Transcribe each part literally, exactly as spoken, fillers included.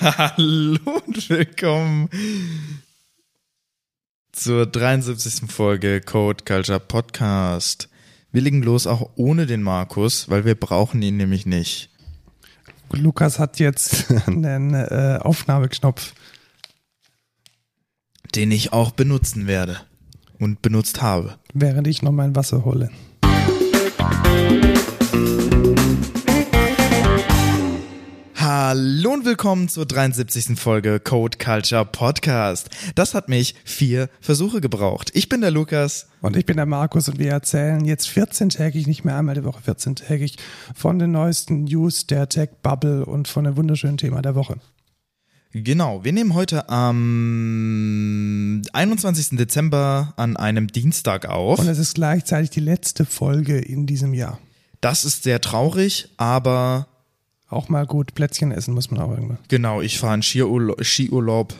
Hallo und willkommen zur dreiundsiebzigsten Folge Code Culture Podcast. Wir legen los, auch ohne den Markus, weil wir brauchen ihn nämlich nicht. Lukas hat jetzt einen äh, Aufnahmeknopf, den ich auch benutzen werde und benutzt habe. Während ich noch mein Wasser hole. Hallo und willkommen zur dreiundsiebzigsten Folge Code Culture Podcast. Das hat mich vier Versuche gebraucht. Ich bin der Lukas. Und ich bin der Markus und wir erzählen jetzt vierzehntägig, nicht mehr einmal die Woche, vierzehntägig von den neuesten News der Tech-Bubble und von einem wunderschönen Thema der Woche. Genau, wir nehmen heute am einundzwanzigsten Dezember an einem Dienstag auf. Und es ist gleichzeitig die letzte Folge in diesem Jahr. Das ist sehr traurig, aber auch mal gut Plätzchen essen muss man auch irgendwann. Genau, ich fahre einen Skiurlaub,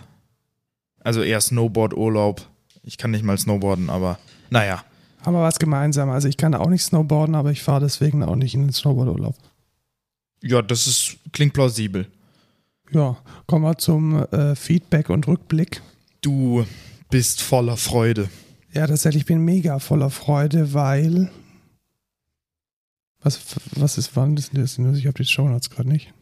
also eher Snowboard-Urlaub. Ich kann nicht mal snowboarden, aber naja. Haben wir was gemeinsam. Also ich kann auch nicht snowboarden, aber ich fahre deswegen auch nicht in den Snowboard-Urlaub. Ja, das ist, klingt plausibel. Ja, kommen wir zum äh, Feedback und Rückblick. Du bist voller Freude. Ja, tatsächlich bin ich mega voller Freude, weil was, was ist, wann ist das? Ich habe die Shownotes gerade nicht.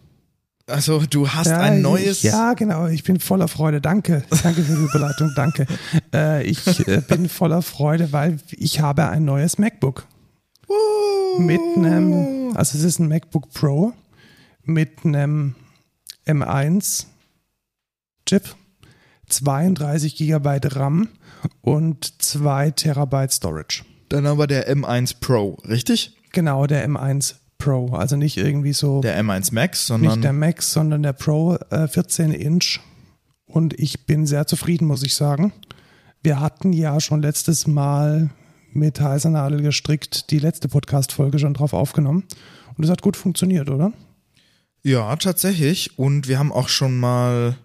Also du hast ja, ein neues... Ja, genau, ich bin voller Freude, danke. Danke für die Überleitung, danke. Äh, ich äh, bin voller Freude, weil ich habe ein neues MacBook. Oh. Mit einem, also es ist ein MacBook Pro mit einem M eins Chip, zweiunddreißig Gigabyte RAM und zwei Terabyte Storage. Dann aber der M eins Pro, richtig? Genau, der M eins Pro. Also nicht irgendwie so... Der M eins Max, sondern... Nicht der Max, sondern der Pro, äh, vierzehn Inch. Und ich bin sehr zufrieden, muss ich sagen. Wir hatten ja schon letztes Mal mit heißer Nadel gestrickt die letzte Podcast-Folge schon drauf aufgenommen. Und es hat gut funktioniert, oder? Ja, tatsächlich. Und wir haben auch schon mal...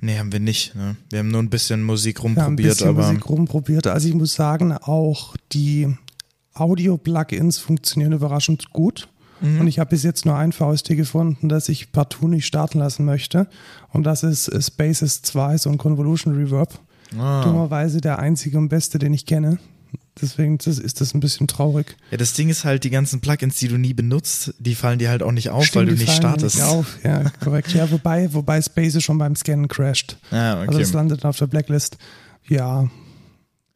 Nee, haben wir nicht. Ne? Wir haben nur ein bisschen Musik rumprobiert. Wir haben ein bisschen aber Musik rumprobiert. Also ich muss sagen, auch die Audio-Plugins funktionieren überraschend gut. Mhm. Und ich habe bis jetzt nur ein V S T gefunden, das ich partout nicht starten lassen möchte. Und das ist Spaces zwei, so ein Convolution Reverb. Ah. Dummerweise der einzige und beste, den ich kenne. Deswegen ist das ein bisschen traurig. Ja, das Ding ist halt, die ganzen Plugins, die du nie benutzt, die fallen dir halt auch nicht auf, stimmt, weil du nicht startest. Nicht auf. Ja, korrekt. Ja, wobei, wobei Spaces schon beim Scannen crasht. Ah, okay. Also es landet auf der Blacklist. Ja,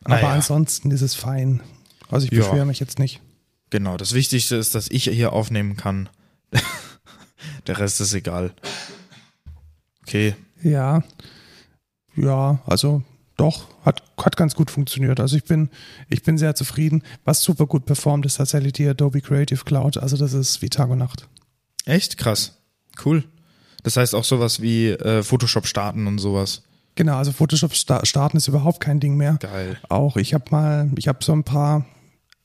aber naja, ansonsten ist es fein. Also ich beschwere ja mich jetzt nicht. Genau, das Wichtigste ist, dass ich hier aufnehmen kann. Der Rest ist egal. Okay. Ja, ja, also doch, hat, hat ganz gut funktioniert. Also ich bin, ich bin sehr zufrieden. Was super gut performt, ist tatsächlich die Adobe Creative Cloud. Also das ist wie Tag und Nacht. Echt? Krass. Cool. Das heißt auch sowas wie äh, Photoshop starten und sowas. Genau, also Photoshop sta- starten ist überhaupt kein Ding mehr. Geil. Auch ich habe mal, ich habe so ein paar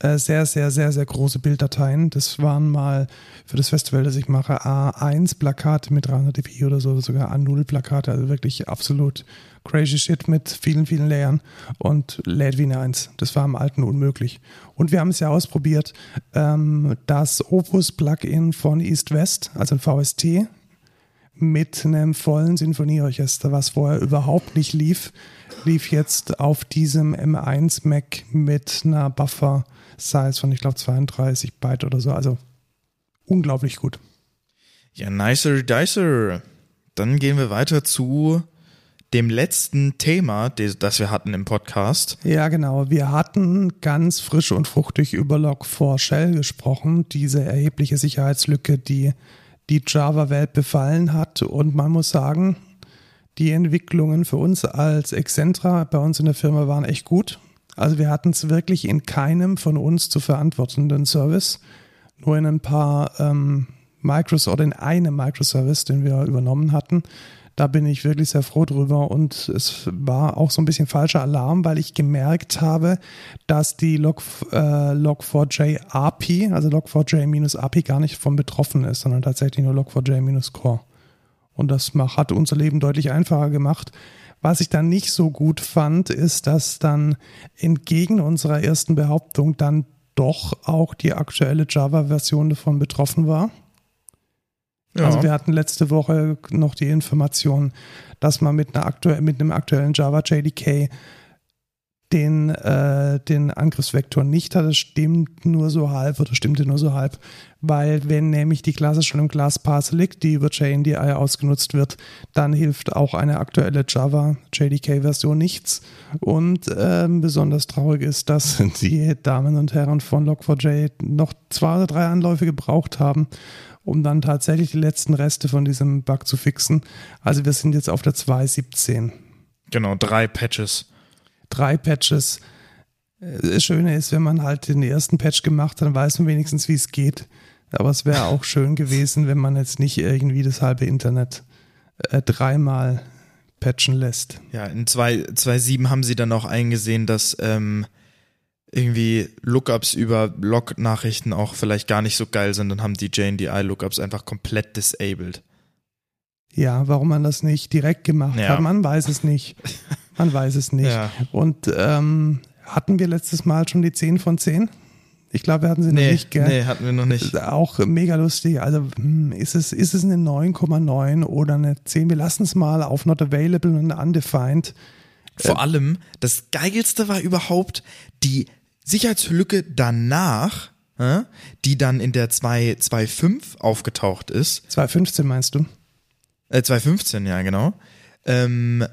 äh, sehr, sehr, sehr, sehr große Bilddateien. Das waren mal für das Festival, das ich mache, A eins Plakate mit dreihundert dpi oder so, sogar A null Plakate. Also wirklich absolut crazy shit mit vielen, vielen Layern und lädt wie eine Eins. Das war im Alten unmöglich. Und wir haben es ja ausprobiert, ähm, das Opus-Plugin von East West, also ein V S T, mit einem vollen Sinfonieorchester, was vorher überhaupt nicht lief, lief jetzt auf diesem M eins Mac mit einer Buffer-Size von, ich glaube, zweiunddreißig Byte oder so. Also unglaublich gut. Ja, nicer, dicer. Dann gehen wir weiter zu dem letzten Thema, das wir hatten im Podcast. Ja, genau. Wir hatten ganz frisch und fruchtig über Log four Shell gesprochen. Diese erhebliche Sicherheitslücke, die die Java-Welt befallen hat, und man muss sagen, die Entwicklungen für uns als Excentra bei uns in der Firma waren echt gut. Also wir hatten es wirklich in keinem von uns zu verantwortenden Service, nur in ein paar ähm, Microsoft oder in einem Microservice, den wir übernommen hatten. Da bin ich wirklich sehr froh drüber, und es war auch so ein bisschen falscher Alarm, weil ich gemerkt habe, dass die Log, äh, Log four J A P I, also Log four J A P I gar nicht von betroffen ist, sondern tatsächlich nur Log four J Core. Und das hat unser Leben deutlich einfacher gemacht. Was ich dann nicht so gut fand, ist, dass dann entgegen unserer ersten Behauptung dann doch auch die aktuelle Java-Version davon betroffen war. Ja. Also wir hatten letzte Woche noch die Information, dass man mit, einer aktuell, mit einem aktuellen Java-J D K den, äh, den Angriffsvektor nicht hat. Das stimmt nur so halb oder stimmte nur so halb, weil wenn nämlich die Klasse schon im Glass-Parse liegt, die über J N D I ausgenutzt wird, dann hilft auch eine aktuelle Java-J D K-Version nichts. Und äh, besonders traurig ist, dass die Damen und Herren von Log four J noch zwei oder drei Anläufe gebraucht haben, um dann tatsächlich die letzten Reste von diesem Bug zu fixen. Also wir sind jetzt auf der zwei Punkt siebzehn. Genau, drei Patches. Drei Patches. Das Schöne ist, wenn man halt den ersten Patch gemacht hat, dann weiß man wenigstens, wie es geht. Aber es wäre auch schön gewesen, wenn man jetzt nicht irgendwie das halbe Internet äh, dreimal patchen lässt. Ja, in zwei Punkt sieben haben sie dann auch eingesehen, dass ähm, irgendwie Lookups über Log-Nachrichten auch vielleicht gar nicht so geil sind. Dann haben die J N D I-Lookups einfach komplett disabled. Ja, warum man das nicht direkt gemacht ja. hat, man weiß es nicht. Man weiß es nicht. Ja. Und ähm, hatten wir letztes Mal schon die zehn von zehn? Ich glaube, wir hatten sie nee, noch nicht, gell? Nee, hatten wir noch nicht. Auch mega lustig. Also ist es, ist es eine neun Komma neun oder eine zehn? Wir lassen es mal auf Not Available und Undefined. Vor äh, allem, das Geilste war überhaupt die Sicherheitslücke danach, äh, die dann in der zwei Punkt fünf aufgetaucht ist. zwei Punkt fünfzehn meinst du? Äh, zwei Punkt fünfzehn, ja genau. Ähm,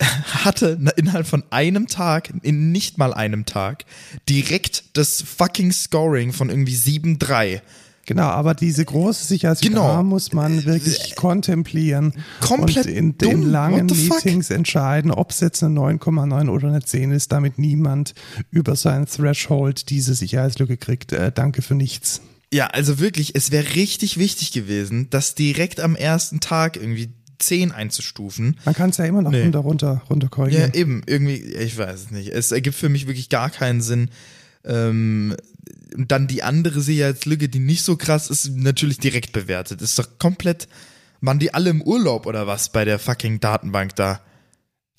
hatte innerhalb von einem Tag, in nicht mal einem Tag, direkt das fucking Scoring von irgendwie sieben Komma drei. Genau, aber diese große Sicherheitslücke genau. muss man wirklich äh, kontemplieren. Komplett und in den langen Meetings fuck? entscheiden, ob es jetzt eine neun Komma neun oder eine zehn ist, damit niemand über seinen Threshold diese Sicherheitslücke kriegt. Äh, danke für nichts. Ja, also wirklich, es wäre richtig wichtig gewesen, das direkt am ersten Tag irgendwie zehn einzustufen. Man kann es ja immer noch nee. runter, runter korrigieren. Ja, eben. Irgendwie, ich weiß es nicht. Es ergibt für mich wirklich gar keinen Sinn. Ähm, dann die andere Sicherheitslücke, die nicht so krass ist, natürlich direkt bewertet. Ist doch komplett, waren die alle im Urlaub oder was bei der fucking Datenbank da?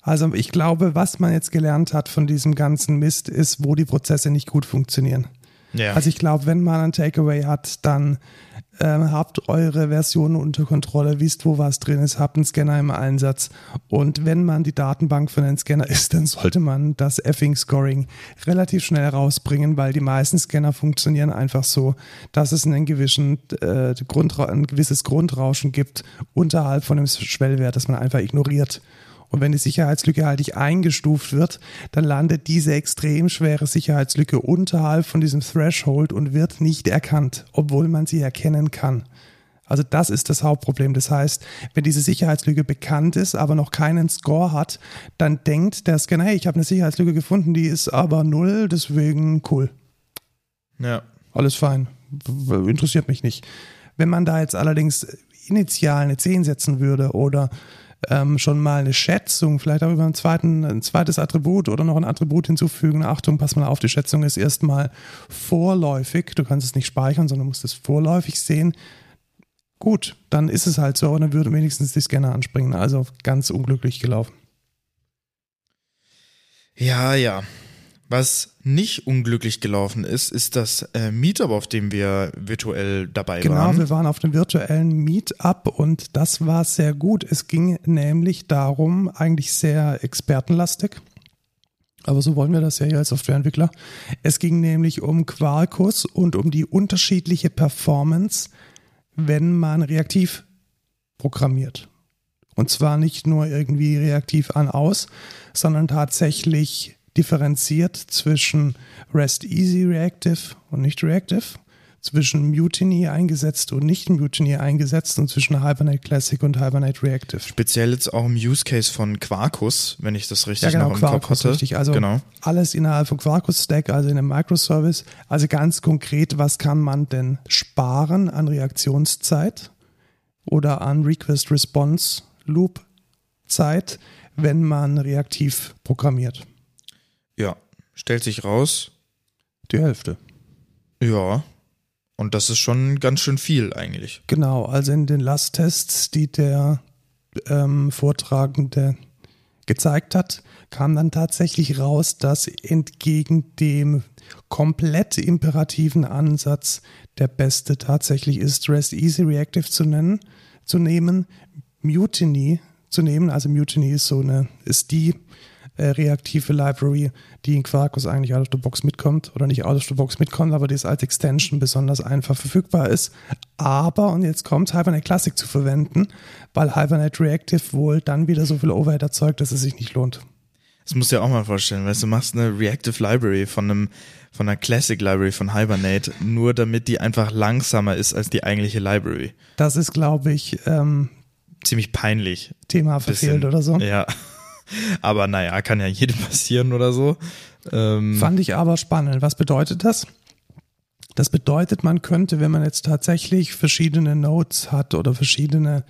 Also ich glaube, was man jetzt gelernt hat von diesem ganzen Mist, ist, wo die Prozesse nicht gut funktionieren. Ja. Also ich glaube, wenn man ein Takeaway hat, dann Ähm, habt eure Versionen unter Kontrolle, wisst, wo was drin ist, habt einen Scanner im Einsatz und wenn man die Datenbank für einen Scanner ist, dann sollte man das Effing-Scoring relativ schnell rausbringen, weil die meisten Scanner funktionieren einfach so, dass es einen gewissen, äh, Grund, ein gewisses Grundrauschen gibt unterhalb von dem Schwellwert, das man einfach ignoriert. Und wenn die Sicherheitslücke halt nicht eingestuft wird, dann landet diese extrem schwere Sicherheitslücke unterhalb von diesem Threshold und wird nicht erkannt, obwohl man sie erkennen kann. Also das ist das Hauptproblem. Das heißt, wenn diese Sicherheitslücke bekannt ist, aber noch keinen Score hat, dann denkt der Scanner, hey, ich habe eine Sicherheitslücke gefunden, die ist aber null, deswegen cool. Ja. Alles fein. Interessiert mich nicht. Wenn man da jetzt allerdings initial eine zehn setzen würde oder Ähm, schon mal eine Schätzung, vielleicht auch über einen zweiten, ein zweites Attribut oder noch ein Attribut hinzufügen. Achtung, pass mal auf, die Schätzung ist erstmal vorläufig. Du kannst es nicht speichern, sondern musst es vorläufig sehen. Gut, dann ist es halt so, aber dann würde wenigstens die Scanner anspringen. Also ganz unglücklich gelaufen. Ja, ja. Was nicht unglücklich gelaufen ist, ist das äh, Meetup, auf dem wir virtuell dabei genau, waren. Genau, wir waren auf dem virtuellen Meetup und das war sehr gut. Es ging nämlich darum, eigentlich sehr expertenlastig, aber so wollen wir das ja hier als Softwareentwickler. Es ging nämlich um Quarkus und um die unterschiedliche Performance, wenn man reaktiv programmiert. Und zwar nicht nur irgendwie reaktiv an-aus, sondern tatsächlich differenziert zwischen REST Easy Reactive und nicht Reactive, zwischen Mutiny eingesetzt und nicht Mutiny eingesetzt und zwischen Hibernate Classic und Hibernate Reactive. Speziell jetzt auch im Use Case von Quarkus, wenn ich das richtig ja, genau, noch im Quarkus, Kopf hatte. Richtig. Also genau. Alles innerhalb von Quarkus Stack, also in einem Microservice. Also ganz konkret, was kann man denn sparen an Reaktionszeit oder an Request-Response-Loop-Zeit, wenn man reaktiv programmiert? Ja, stellt sich raus. Die Hälfte. Ja, und das ist schon ganz schön viel eigentlich. Genau, also in den Lasttests, die der ähm, Vortragende gezeigt hat, kam dann tatsächlich raus, dass entgegen dem komplett imperativen Ansatz der beste tatsächlich ist, REST Easy Reactive zu nennen, zu nehmen, Mutiny zu nehmen. Also Mutiny ist so eine, ist die äh, reaktive Library, die in Quarkus eigentlich out of the box mitkommt oder nicht out of the box mitkommt, aber die ist als Extension besonders einfach verfügbar ist. Aber, und jetzt kommt, Hibernate Classic zu verwenden, weil Hibernate Reactive wohl dann wieder so viel Overhead erzeugt, dass es sich nicht lohnt. Das musst du dir auch mal vorstellen, weißt du, machst eine Reactive Library von einem, von einer Classic Library von Hibernate, nur damit die einfach langsamer ist als die eigentliche Library. Das ist, glaube ich, ähm, ziemlich peinlich. Thema verfehlt oder so. Ja, aber naja, kann ja jedem passieren oder so. Ähm, Fand ich aber spannend. Was bedeutet das? Das bedeutet, man könnte, wenn man jetzt tatsächlich verschiedene Nodes hat oder verschiedene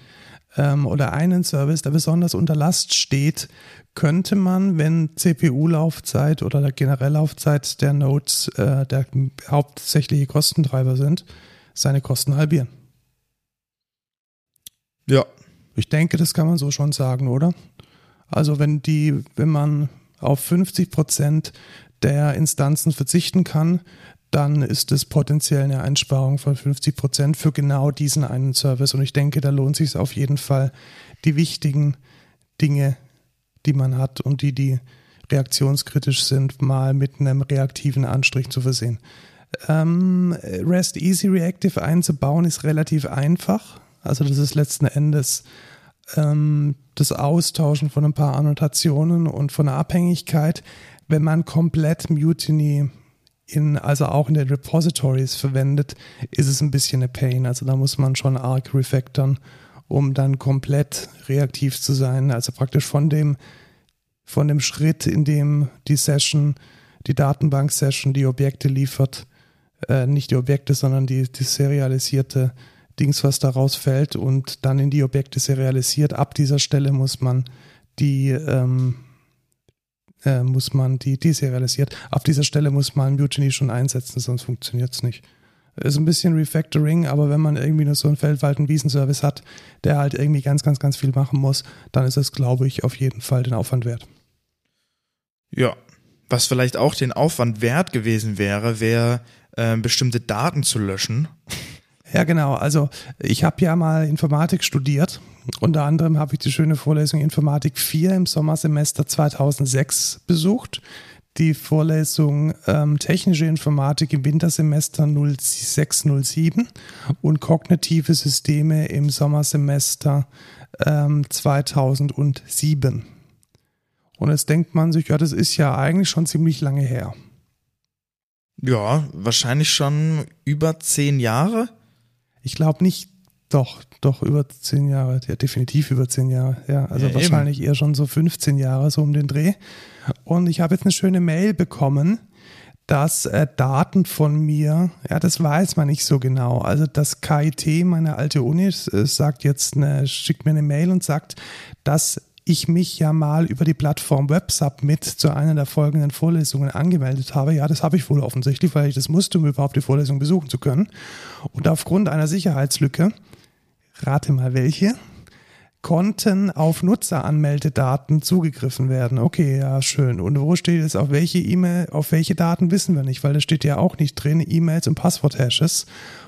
oder einen Service, der besonders unter Last steht, könnte man, wenn C P U-Laufzeit oder generell Laufzeit der Nodes äh, der hauptsächliche Kostentreiber sind, seine Kosten halbieren. Ja. Ich denke, das kann man so schon sagen, oder? Also wenn die, wenn man auf fünfzig Prozent der Instanzen verzichten kann, dann ist es potenziell eine Einsparung von fünfzig Prozent für genau diesen einen Service. Und ich denke, da lohnt sich es auf jeden Fall, die wichtigen Dinge, die man hat und die, die reaktionskritisch sind, mal mit einem reaktiven Anstrich zu versehen. Ähm, REST Easy Reactive einzubauen ist relativ einfach. Also das ist letzten Endes ähm, das Austauschen von ein paar Annotationen und von einer Abhängigkeit, wenn man komplett Mutiny In, also auch in den Repositories verwendet, ist es ein bisschen eine Pain. Also da muss man schon arg refactoren, um dann komplett reaktiv zu sein. Also praktisch von dem, von dem Schritt, in dem die Session, die Datenbank-Session die Objekte liefert, äh, nicht die Objekte, sondern die, die serialisierte Dings, was da rausfällt und dann in die Objekte serialisiert. Ab dieser Stelle muss man die ähm, Äh, muss man die deserialisiert. Ab dieser Stelle muss man Mutiny schon einsetzen, sonst funktioniert es nicht. Ist ein bisschen Refactoring, aber wenn man irgendwie nur so einen Feldwald-Wiesen-Service hat, der halt irgendwie ganz, ganz, ganz viel machen muss, dann ist es, glaube ich, auf jeden Fall den Aufwand wert. Ja, was vielleicht auch den Aufwand wert gewesen wäre, wäre äh, bestimmte Daten zu löschen. Ja, genau. Also ich habe ja mal Informatik studiert. Unter anderem habe ich die schöne Vorlesung Informatik vier im Sommersemester zweitausendsechs besucht. Die Vorlesung ähm, Technische Informatik im Wintersemester null sechs null sieben und Kognitive Systeme im Sommersemester ähm, zweitausendsieben. Und jetzt denkt man sich, ja, das ist ja eigentlich schon ziemlich lange her. Ja, wahrscheinlich schon über zehn Jahre. Ich glaube nicht, doch, doch über zehn Jahre, ja, definitiv über zehn Jahre, ja, also ja, wahrscheinlich eben. Eher schon so fünfzehn Jahre, so um den Dreh. Und ich habe jetzt eine schöne Mail bekommen, dass äh, Daten von mir, ja, das weiß man nicht so genau, also das K I T, meine alte Uni, sagt jetzt, eine, schickt mir eine Mail und sagt, dass ich mich ja mal über die Plattform WebSubmit zu einer der folgenden Vorlesungen angemeldet habe. Ja, das habe ich wohl offensichtlich, weil ich das musste, um überhaupt die Vorlesung besuchen zu können. Und aufgrund einer Sicherheitslücke, rate mal welche, konnten auf Nutzeranmeldedaten zugegriffen werden. Okay, ja, schön. Und wo steht jetzt auf welche E-Mail, auf welche Daten wissen wir nicht, weil das steht ja auch nicht drin, E-Mails und Passwort-Hashes.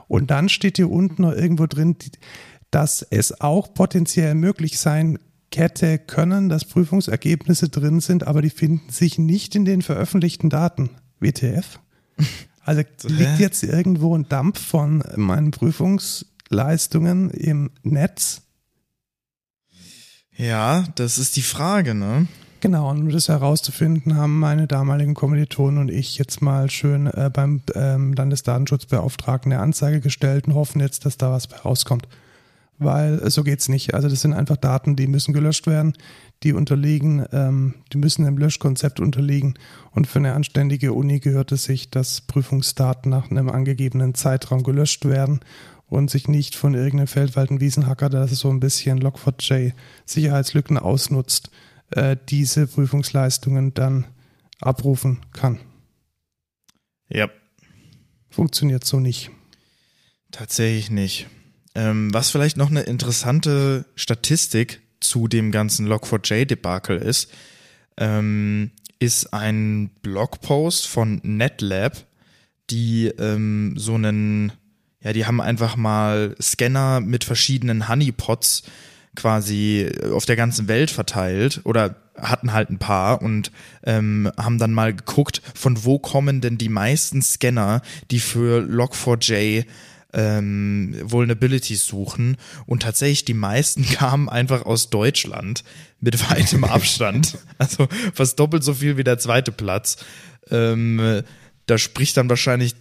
Und dann steht hier unten noch irgendwo drin, dass es auch potenziell möglich sein Kette können, dass Prüfungsergebnisse drin sind, aber die finden sich nicht in den veröffentlichten Daten. W T F? Also liegt jetzt irgendwo ein Dump von meinen Prüfungsleistungen im Netz? Ja, das ist die Frage, ne? Genau, und um das herauszufinden, haben meine damaligen Kommilitonen und ich jetzt mal schön äh, beim ähm, Landesdatenschutzbeauftragten eine Anzeige gestellt und hoffen jetzt, dass da was rauskommt. Weil so geht's nicht. Also das sind einfach Daten, die müssen gelöscht werden, die unterliegen, ähm, die müssen dem Löschkonzept unterliegen. Und für eine anständige Uni gehört es sich, dass Prüfungsdaten nach einem angegebenen Zeitraum gelöscht werden und sich nicht von irgendeinem Feldwald-Wiesen-Hacker, der so ein bisschen Log four j Sicherheitslücken ausnutzt, äh, diese Prüfungsleistungen dann abrufen kann. Ja. Funktioniert so nicht. Tatsächlich nicht. Ähm, was vielleicht noch eine interessante Statistik zu dem ganzen Log four j Debakel ist, ähm, ist ein Blogpost von NetLab, die ähm, so einen, ja, die haben einfach mal Scanner mit verschiedenen Honeypots quasi auf der ganzen Welt verteilt oder hatten halt ein paar und ähm, haben dann mal geguckt, von wo kommen denn die meisten Scanner, die für Log four j ähm, Vulnerabilities suchen, und tatsächlich die meisten kamen einfach aus Deutschland mit weitem Abstand, also fast doppelt so viel wie der zweite Platz. Ähm, da spricht dann wahrscheinlich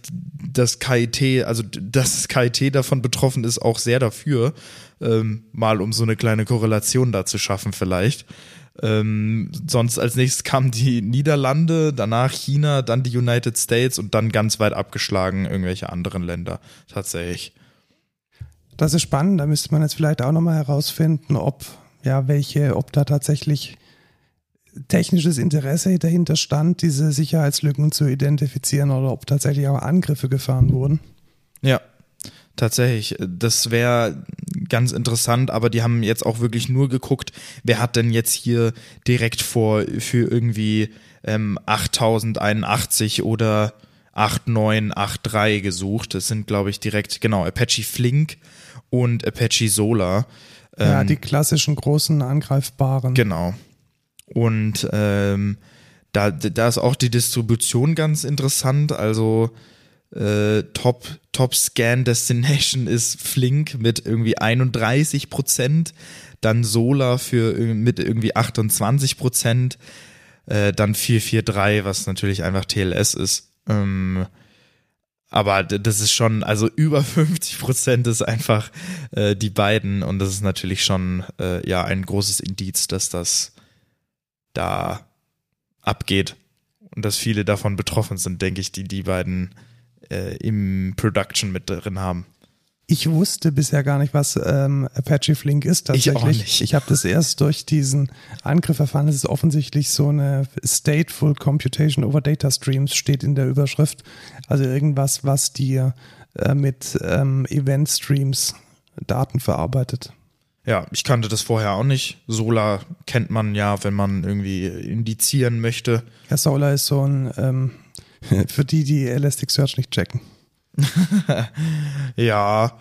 das K I T, also dass das K I T davon betroffen ist, auch sehr dafür, ähm, mal um so eine kleine Korrelation da zu schaffen vielleicht. Ähm, sonst als nächstes kamen die Niederlande, danach China, dann die United States und dann ganz weit abgeschlagen irgendwelche anderen Länder tatsächlich. Das ist spannend, da müsste man jetzt vielleicht auch nochmal herausfinden, ob ja welche, ob da tatsächlich technisches Interesse dahinter stand, diese Sicherheitslücken zu identifizieren, oder ob tatsächlich auch Angriffe gefahren wurden. Ja, tatsächlich. Das wäre ganz interessant, aber die haben jetzt auch wirklich nur geguckt, wer hat denn jetzt hier direkt vor für irgendwie ähm, achttausendeinundachtzig oder acht neun acht drei gesucht. Das sind, glaube ich, direkt, genau, Apache Flink und Apache Solar. Ähm, ja, die klassischen großen Angreifbaren. Genau. Und ähm, da, da ist auch die Distribution ganz interessant, also äh, Top, Top Scan Destination ist Flink mit irgendwie einunddreißig Prozent, dann Solar für, mit irgendwie achtundzwanzig Prozent, äh, dann vier vier drei, was natürlich einfach T L S ist. Ähm, aber das ist schon, also über fünfzig Prozent ist einfach äh, die beiden, und das ist natürlich schon äh, ja ein großes Indiz, dass das da abgeht und dass viele davon betroffen sind, denke ich, die die beiden äh, im Production mit drin haben. Ich wusste bisher gar nicht, was ähm, Apache Flink ist tatsächlich. Ich auch nicht. Ich habe das erst durch diesen Angriff erfahren. Es ist offensichtlich so eine Stateful Computation over Data Streams, steht in der Überschrift. Also irgendwas, was dir äh, mit ähm, Event Streams Daten verarbeitet. Ja, ich kannte das vorher auch nicht. Solar kennt man ja, wenn man irgendwie indizieren möchte. Ja, Solar ist so ein, ähm, für die, die Elasticsearch nicht checken. Ja,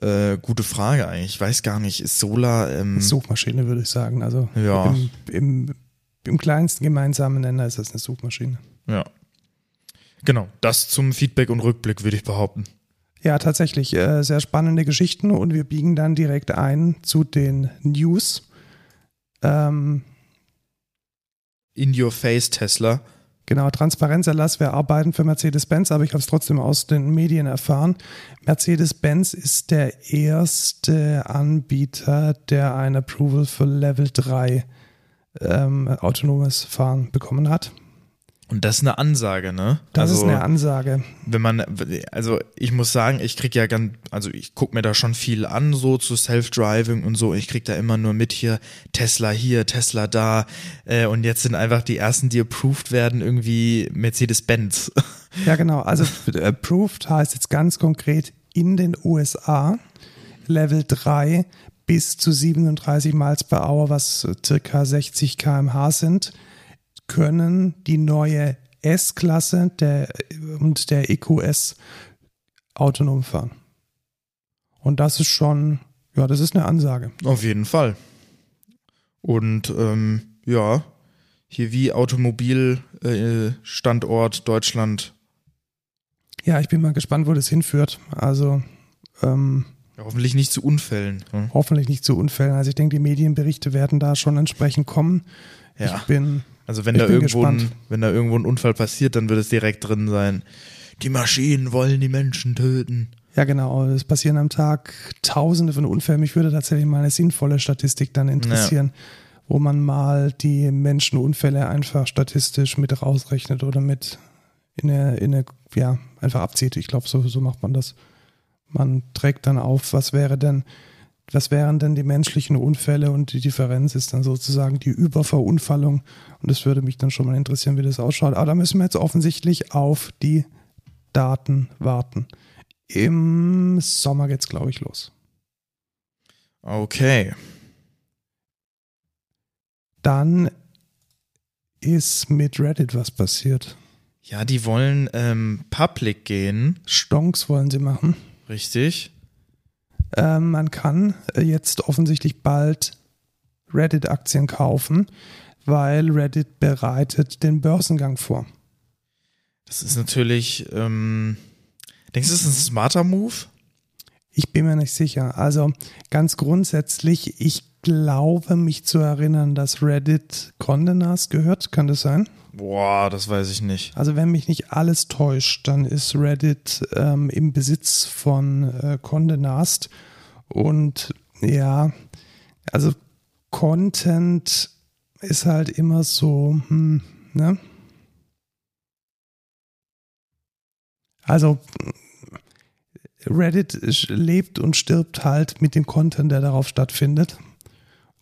äh, gute Frage eigentlich. Ich weiß gar nicht, ist Solar... Ähm, Suchmaschine, würde ich sagen. Also ja. im, im, im kleinsten gemeinsamen Nenner ist das eine Suchmaschine. Ja, genau. Das zum Feedback und Rückblick, würde ich behaupten. Ja, tatsächlich äh, sehr spannende Geschichten, und wir biegen dann direkt ein zu den News. Ähm, In your face, Tesla. Genau, Transparenzerlass. Wir arbeiten für Mercedes-Benz, aber ich habe es trotzdem aus den Medien erfahren. Mercedes-Benz ist der erste Anbieter, der ein Approval für Level drei ähm, autonomes Fahren bekommen hat. Und das ist eine Ansage, ne? Das also, ist eine Ansage. Wenn man, also ich muss sagen, ich krieg ja ganz, also ich guck mir da schon viel an, so zu Self-Driving und so. Ich krieg da immer nur mit hier, Tesla hier, Tesla da. Äh, und jetzt sind einfach die ersten, die approved werden, irgendwie Mercedes-Benz. Ja, genau. Also approved heißt jetzt ganz konkret in den U S A Level drei bis zu siebenunddreißig Miles per Hour, was circa sechzig Kilometer pro Stunde sind, können die neue S-Klasse der, und der E Q S autonom fahren. Und das ist schon, ja, das ist eine Ansage. Auf jeden Fall. Und ähm, ja, hier wie Automobilstandort äh, Deutschland. Ja, ich bin mal gespannt, wo das hinführt. Also ähm, ja, hoffentlich nicht zu Unfällen. Hm? Hoffentlich nicht zu Unfällen. Also ich denke, die Medienberichte werden da schon entsprechend kommen. Ja. Ich bin Also wenn da, irgendwo ein, wenn da irgendwo ein Unfall passiert, dann wird es direkt drin sein. Die Maschinen wollen die Menschen töten. Ja, genau. Es passieren am Tag Tausende von Unfällen. Mich würde tatsächlich mal eine sinnvolle Statistik dann interessieren, ja, wo man mal die Menschenunfälle einfach statistisch mit rausrechnet oder mit in eine, in eine, ja, einfach abzieht. Ich glaube, so, so macht man das. Man trägt dann auf, was wäre denn, was wären denn die menschlichen Unfälle, und die Differenz ist dann sozusagen die Überverunfallung, und das würde mich dann schon mal interessieren, wie das ausschaut. Aber da müssen wir jetzt offensichtlich auf die Daten warten. Im Sommer geht's, glaube ich, los. Okay. Dann ist mit Reddit was passiert. Ja, die wollen ähm, public gehen. Stonks wollen sie machen. Richtig. Äh, man kann jetzt offensichtlich bald Reddit-Aktien kaufen, weil Reddit bereitet den Börsengang vor. Das ist natürlich, ähm, denkst du, das ist ein smarter Move? Ich bin mir nicht sicher. Also ganz grundsätzlich, ich glaube mich zu erinnern, dass Reddit Condé Nast gehört. Kann das sein? Boah, das weiß ich nicht. Also wenn mich nicht alles täuscht, dann ist Reddit ähm, im Besitz von äh, Condé Nast. Und ja, also Content ist halt immer so, hm, ne? Also Reddit lebt und stirbt halt mit dem Content, der darauf stattfindet.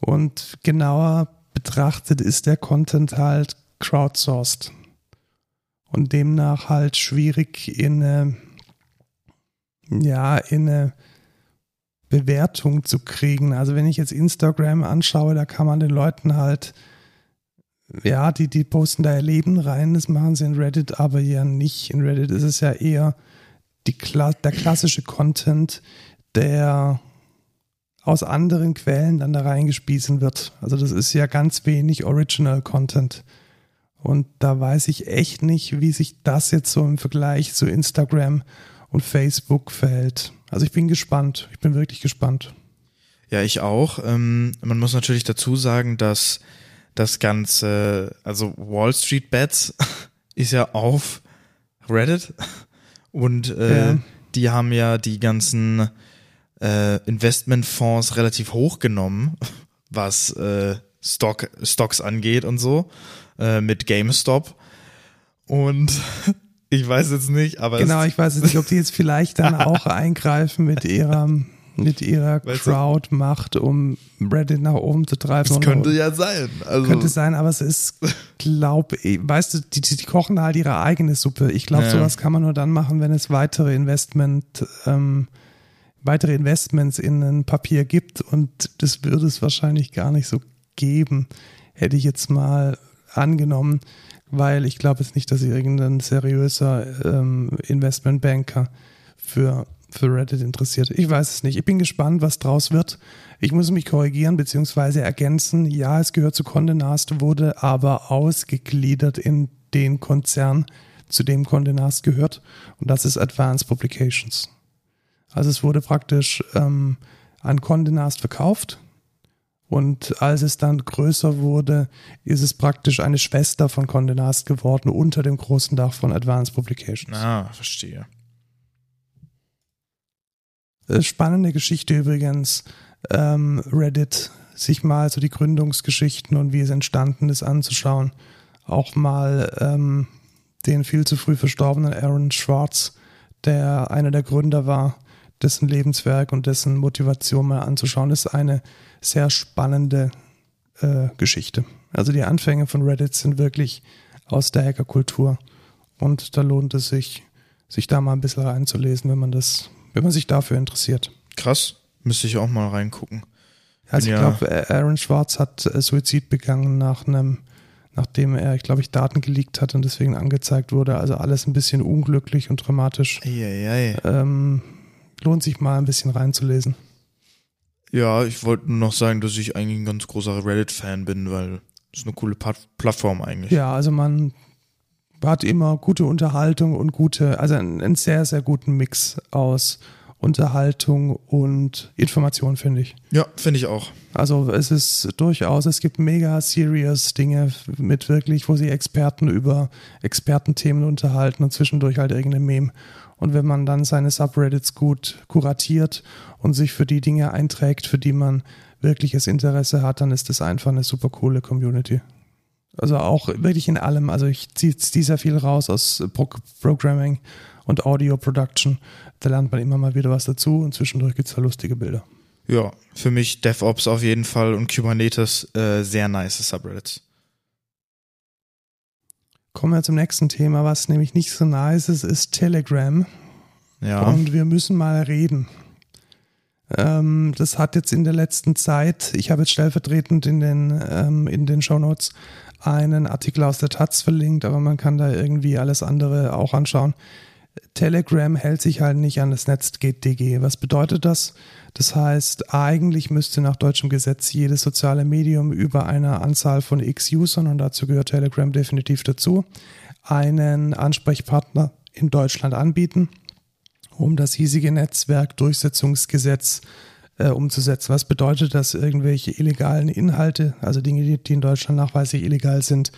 Und genauer betrachtet ist der Content halt crowdsourced und demnach halt schwierig in eine, ja, in eine Bewertung zu kriegen. Also wenn ich jetzt Instagram anschaue, da kann man den Leuten halt, ja, die, die posten da ihr Leben rein, das machen sie in Reddit aber ja nicht. In Reddit ist es ja eher die, der klassische Content, der aus anderen Quellen dann da reingespießen wird. Also das ist ja ganz wenig Original Content. Und da weiß ich echt nicht, wie sich das jetzt so im Vergleich zu Instagram und Facebook verhält. Also ich bin gespannt. Ich bin wirklich gespannt. Ja, ich auch. Ähm, man muss natürlich dazu sagen, dass das Ganze, also Wall Street Bets ist ja auf Reddit und äh, ja. die haben ja die ganzen äh, Investmentfonds relativ hochgenommen, was äh, Stock, Stocks angeht und so, äh, mit GameStop und ich weiß jetzt nicht, aber genau, ich weiß jetzt nicht, ob die jetzt vielleicht dann auch eingreifen mit ihrer mit ihrer weißt Crowd-Macht, um Reddit nach oben zu treiben. Das könnte ja sein. Also könnte sein, aber es ist, glaube ich, weißt du, die, die kochen halt ihre eigene Suppe. Ich glaube, ja. sowas kann man nur dann machen, wenn es weitere Investment, ähm, weitere Investments in ein Papier gibt und das würde es wahrscheinlich gar nicht so geben, hätte ich jetzt mal angenommen, weil ich glaube jetzt nicht, dass irgendein seriöser ähm, Investmentbanker für für Reddit interessiert. Ich weiß es nicht. Ich bin gespannt, was draus wird. Ich muss mich korrigieren bzw. ergänzen. Ja, es gehört zu Condé Nast, wurde aber ausgegliedert in den Konzern, zu dem Condé Nast gehört. Und das ist Advanced Publications. Also es wurde praktisch ähm, an Condé Nast verkauft. Und als es dann größer wurde, ist es praktisch eine Schwester von Condé Nast geworden unter dem großen Dach von Advanced Publications. Ah, verstehe. Spannende Geschichte übrigens, ähm, Reddit, sich mal so die Gründungsgeschichten und wie es entstanden ist anzuschauen. Auch mal ähm, den viel zu früh verstorbenen Aaron Swartz, der einer der Gründer war, dessen Lebenswerk und dessen Motivation mal anzuschauen, ist eine sehr spannende äh, Geschichte. Also die Anfänge von Reddit sind wirklich aus der Hackerkultur und da lohnt es sich, sich da mal ein bisschen reinzulesen, wenn man das wenn man sich dafür interessiert. Krass, müsste ich auch mal reingucken. Also ich ja. glaube, Aaron Swartz hat Suizid begangen, nach einem, nachdem er, ich glaube, ich Daten geleakt hat und deswegen angezeigt wurde. Also alles ein bisschen unglücklich und dramatisch. Eieiei. Ähm, lohnt sich mal ein bisschen reinzulesen. Ja, ich wollte nur noch sagen, dass ich eigentlich ein ganz großer Reddit-Fan bin, weil das ist eine coole Plattform eigentlich. Ja, also man hat immer gute Unterhaltung und gute, also einen, einen sehr, sehr guten Mix aus Unterhaltung und Information, finde ich. Ja, finde ich auch. Also es ist durchaus, es gibt mega serious Dinge mit wirklich, wo sie Experten über Expertenthemen unterhalten und zwischendurch halt irgendein Meme. Und wenn man dann seine Subreddits gut kuratiert und sich für die Dinge einträgt, für die man wirkliches Interesse hat, dann ist das einfach eine super coole Community. Also auch wirklich in allem. Also ich ziehe sehr viel raus aus Pro- Programming und Audio Production. Da lernt man immer mal wieder was dazu und zwischendurch gibt es da lustige Bilder. Ja, für mich DevOps auf jeden Fall und Kubernetes äh, sehr nice Subreddits. Kommen wir zum nächsten Thema, was nämlich nicht so nice ist, ist Telegram. Ja. Und wir müssen mal reden. Ähm, das hat jetzt in der letzten Zeit, ich habe jetzt stellvertretend in den, ähm, in den Shownotes einen Artikel aus der Taz verlinkt, aber man kann da irgendwie alles andere auch anschauen. Telegram hält sich halt nicht an das Netz G D G. Was bedeutet das? Das heißt, eigentlich müsste nach deutschem Gesetz jedes soziale Medium über eine Anzahl von x Usern, und dazu gehört Telegram definitiv dazu, einen Ansprechpartner in Deutschland anbieten, um das hiesige Netzwerkdurchsetzungsgesetz äh, umzusetzen. Was bedeutet das? Irgendwelche illegalen Inhalte, also Dinge, die, die in Deutschland nachweislich illegal sind,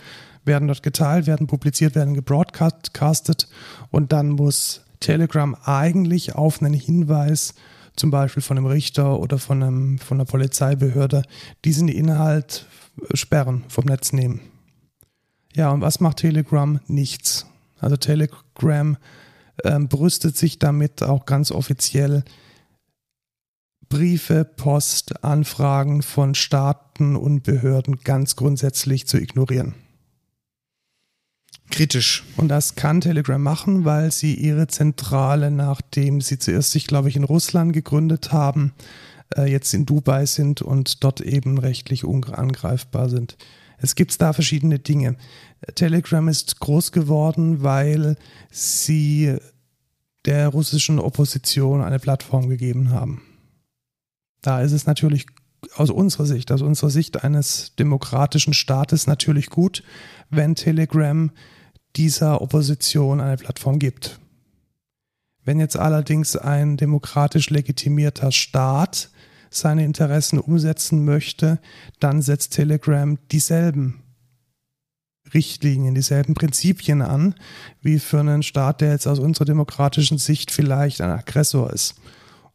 werden dort geteilt, werden publiziert, werden gebroadcastet, und dann muss Telegram eigentlich auf einen Hinweis, zum Beispiel von einem Richter oder von, einem, von einer Polizeibehörde, diesen Inhalt sperren, vom Netz nehmen. Ja, und was macht Telegram? Nichts. Also Telegram äh, brüstet sich damit auch ganz offiziell, Briefe, Post, Anfragen von Staaten und Behörden ganz grundsätzlich zu ignorieren. Kritisch. Und das kann Telegram machen, weil sie ihre Zentrale, nachdem sie zuerst sich, glaube ich, in Russland gegründet haben, jetzt in Dubai sind und dort eben rechtlich angreifbar sind. Es gibt da verschiedene Dinge. Telegram ist groß geworden, weil sie der russischen Opposition eine Plattform gegeben haben. Da ist es natürlich aus unserer Sicht, aus unserer Sicht eines demokratischen Staates natürlich gut, wenn Telegram dieser Opposition eine Plattform gibt. Wenn jetzt allerdings ein demokratisch legitimierter Staat seine Interessen umsetzen möchte, dann setzt Telegram dieselben Richtlinien, dieselben Prinzipien an, wie für einen Staat, der jetzt aus unserer demokratischen Sicht vielleicht ein Aggressor ist.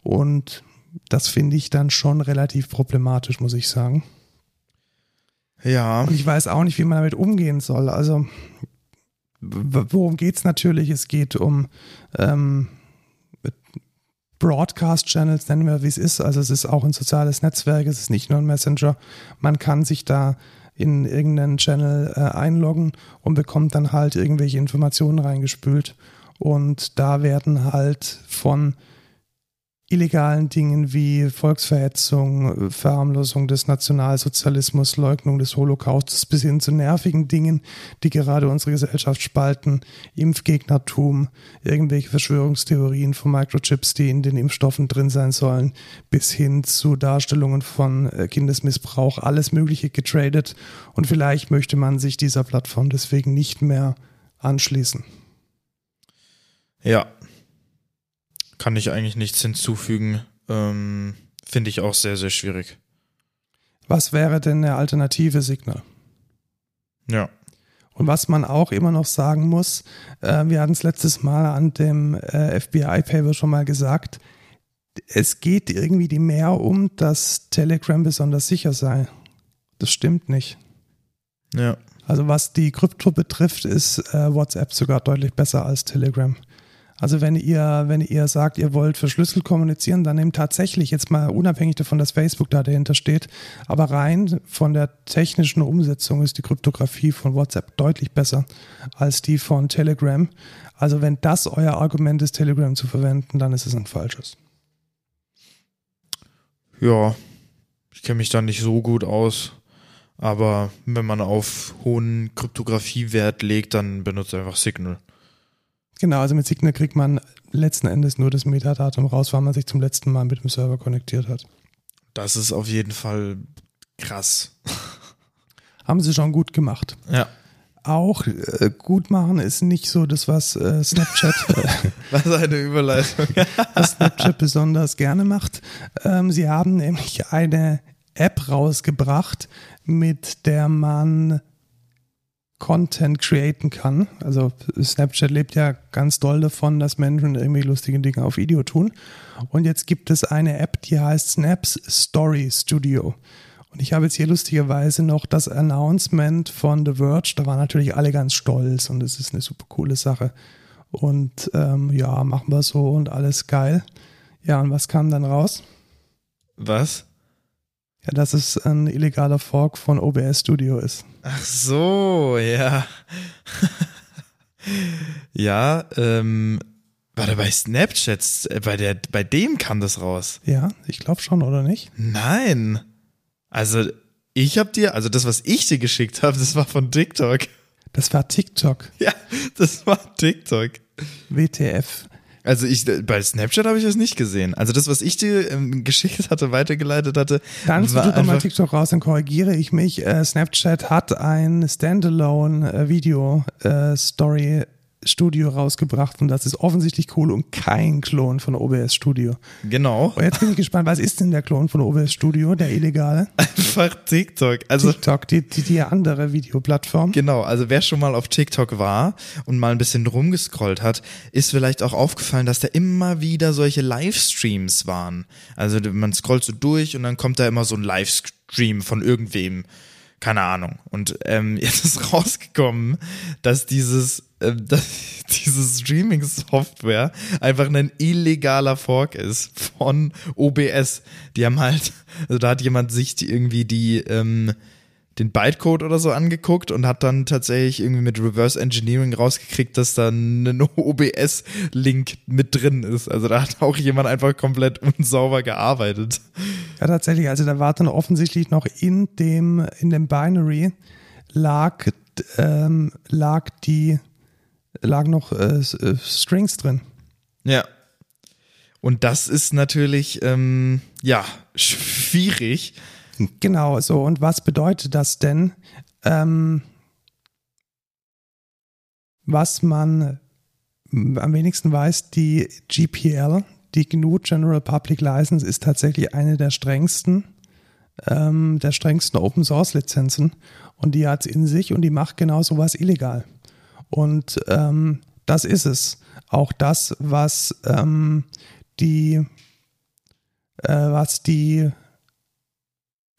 Und das finde ich dann schon relativ problematisch, muss ich sagen. Ja. Und ich weiß auch nicht, wie man damit umgehen soll. Also, worum geht es natürlich? Es geht um ähm, Broadcast-Channels, nennen wir, wie es ist. Also es ist auch ein soziales Netzwerk, es ist nicht nur ein Messenger. Man kann sich da in irgendeinen Channel äh, einloggen und bekommt dann halt irgendwelche Informationen reingespült. Und da werden halt von illegalen Dingen wie Volksverhetzung, Verharmlosung des Nationalsozialismus, Leugnung des Holocaustes bis hin zu nervigen Dingen, die gerade unsere Gesellschaft spalten, Impfgegnertum, irgendwelche Verschwörungstheorien von Microchips, die in den Impfstoffen drin sein sollen, bis hin zu Darstellungen von Kindesmissbrauch, alles Mögliche getradet, und vielleicht möchte man sich dieser Plattform deswegen nicht mehr anschließen. Ja. Kann ich eigentlich nichts hinzufügen. Ähm, finde ich auch sehr, sehr schwierig. Was wäre denn eine alternative Signal? Ja. Und was man auch immer noch sagen muss, äh, wir hatten es letztes Mal an dem äh, F B I-Paper schon mal gesagt, es geht irgendwie die mehr um, dass Telegram besonders sicher sei. Das stimmt nicht. Ja. Also was die Krypto betrifft, ist äh, WhatsApp sogar deutlich besser als Telegram. Also wenn ihr, wenn ihr sagt, ihr wollt verschlüsselt kommunizieren, dann nehmt tatsächlich, jetzt mal unabhängig davon, dass Facebook da dahinter steht, aber rein von der technischen Umsetzung ist die Kryptographie von WhatsApp deutlich besser als die von Telegram. Also wenn das euer Argument ist, Telegram zu verwenden, dann ist es ein falsches. Ja, ich kenne mich da nicht so gut aus, aber wenn man auf hohen Kryptografiewert legt, dann benutzt einfach Signal. Genau, also mit Signal kriegt man letzten Endes nur das Metadatum raus, weil man sich zum letzten Mal mit dem Server konnektiert hat. Das ist auf jeden Fall krass. Haben sie schon gut gemacht. Ja. Auch äh, gut machen ist nicht so das, was äh, Snapchat äh, was eine Überleitung. was Snapchat besonders gerne macht. Ähm, sie haben nämlich eine App rausgebracht, mit der man Content createn kann. Also Snapchat lebt ja ganz doll davon, dass Menschen irgendwie lustige Dinge auf Video tun. Und jetzt gibt es eine App, die heißt Snaps Story Studio. Und ich habe jetzt hier lustigerweise noch das Announcement von The Verge. Da waren natürlich alle ganz stolz und es ist eine super coole Sache. Und ähm, ja, machen wir so und alles geil. Ja, und was kam dann raus? Was? Ja, dass es ein illegaler Fork von O B S Studio ist. Ach so, ja. ja, ähm, Warte, bei Snapchat, äh, bei, der, bei dem kam das raus. Ja, ich glaube schon, oder nicht? Nein. Also ich habe dir, also das, was ich dir geschickt habe, das war von TikTok. Das war TikTok? Ja, das war TikTok. W T F. Also ich, bei Snapchat habe ich das nicht gesehen. Also das, was ich dir ähm, geschickt hatte, weitergeleitet hatte. Dann suche ich mal TikTok raus, dann korrigiere ich mich. Äh, Snapchat hat ein Standalone-Video-Story äh, Studio rausgebracht und das ist offensichtlich cool und kein Klon von O B S Studio. Genau. Und jetzt bin ich gespannt, was ist denn der Klon von O B S Studio, der illegale? Einfach TikTok. Also TikTok, die, die, die andere Videoplattform. Genau, also wer schon mal auf TikTok war und mal ein bisschen rumgescrollt hat, ist vielleicht auch aufgefallen, dass da immer wieder solche Livestreams waren. Also man scrollt so durch und dann kommt da immer so ein Livestream von irgendwem. Keine Ahnung. Und ähm, jetzt ist rausgekommen, dass dieses äh, dass diese Streaming-Software einfach ein illegaler Fork ist von O B S. Die haben halt, also da hat jemand sich die irgendwie die ähm, den Bytecode oder so angeguckt und hat dann tatsächlich irgendwie mit Reverse Engineering rausgekriegt, dass da ein O B S-Link mit drin ist. Also da hat auch jemand einfach komplett unsauber gearbeitet. Ja, tatsächlich. Also da war dann offensichtlich noch in dem, in dem Binary lag, ähm, lag die, lag noch äh, Strings drin. Ja. Und das ist natürlich, ähm, ja, schwierig. Genau, so. Und was bedeutet das denn, ähm, was man am wenigsten weiß? Die G P L, die G N U General Public License, ist tatsächlich eine der strengsten, ähm, der strengsten Open-Source-Lizenzen. Und die hat es in sich und die macht genau sowas illegal. Und ähm, das ist es. Auch das, was ähm, die, äh, was die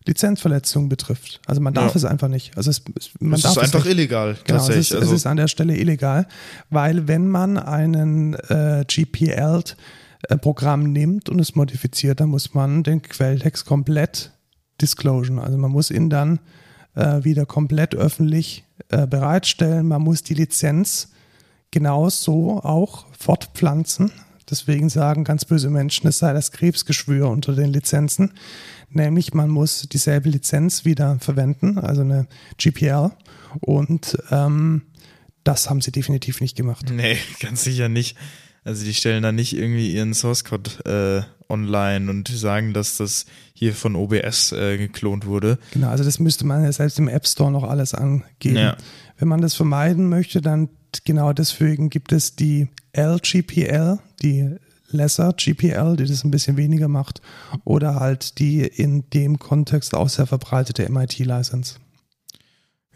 Lizenzverletzungen betrifft. Also man darf ja. es einfach nicht. Also es, man es darf ist es einfach nicht. Illegal. Genau, es ist, also es ist an der Stelle illegal, weil wenn man einen äh, G P L-Programm nimmt und es modifiziert, dann muss man den Quelltext komplett disclosen. Also man muss ihn dann äh, wieder komplett öffentlich äh, bereitstellen. Man muss die Lizenz genauso auch fortpflanzen. Deswegen sagen ganz böse Menschen, es sei das Krebsgeschwür unter den Lizenzen. Nämlich, man muss dieselbe Lizenz wieder verwenden, also eine G P L. Und ähm, das haben sie definitiv nicht gemacht. Nee, ganz sicher nicht. Also die stellen da nicht irgendwie ihren Source-Code äh, online und sagen, dass das hier von O B S äh, geklont wurde. Genau, also das müsste man ja selbst im App Store noch alles angeben. Ja. Wenn man das vermeiden möchte, dann genau deswegen gibt es die L G P L, die Lesser G P L, die das ein bisschen weniger macht, oder halt die in dem Kontext auch sehr verbreitete M I T-License.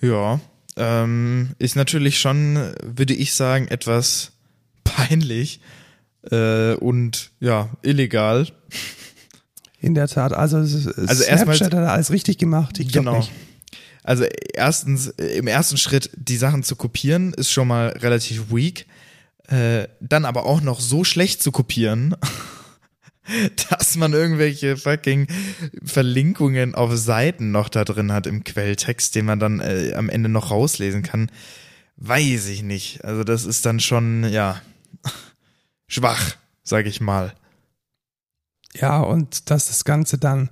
Ja, ähm, ist natürlich schon, würde ich sagen, etwas peinlich äh, und ja, illegal. In der Tat, also, also Snapchat hat alles richtig gemacht, ich glaube nicht. Also erstens, im ersten Schritt die Sachen zu kopieren, ist schon mal relativ weak. Äh, dann aber auch noch so schlecht zu kopieren, dass man irgendwelche fucking Verlinkungen auf Seiten noch da drin hat im Quelltext, den man dann äh, am Ende noch rauslesen kann, weiß ich nicht. Also das ist dann schon, ja, schwach, sag ich mal. Ja, und dass das Ganze dann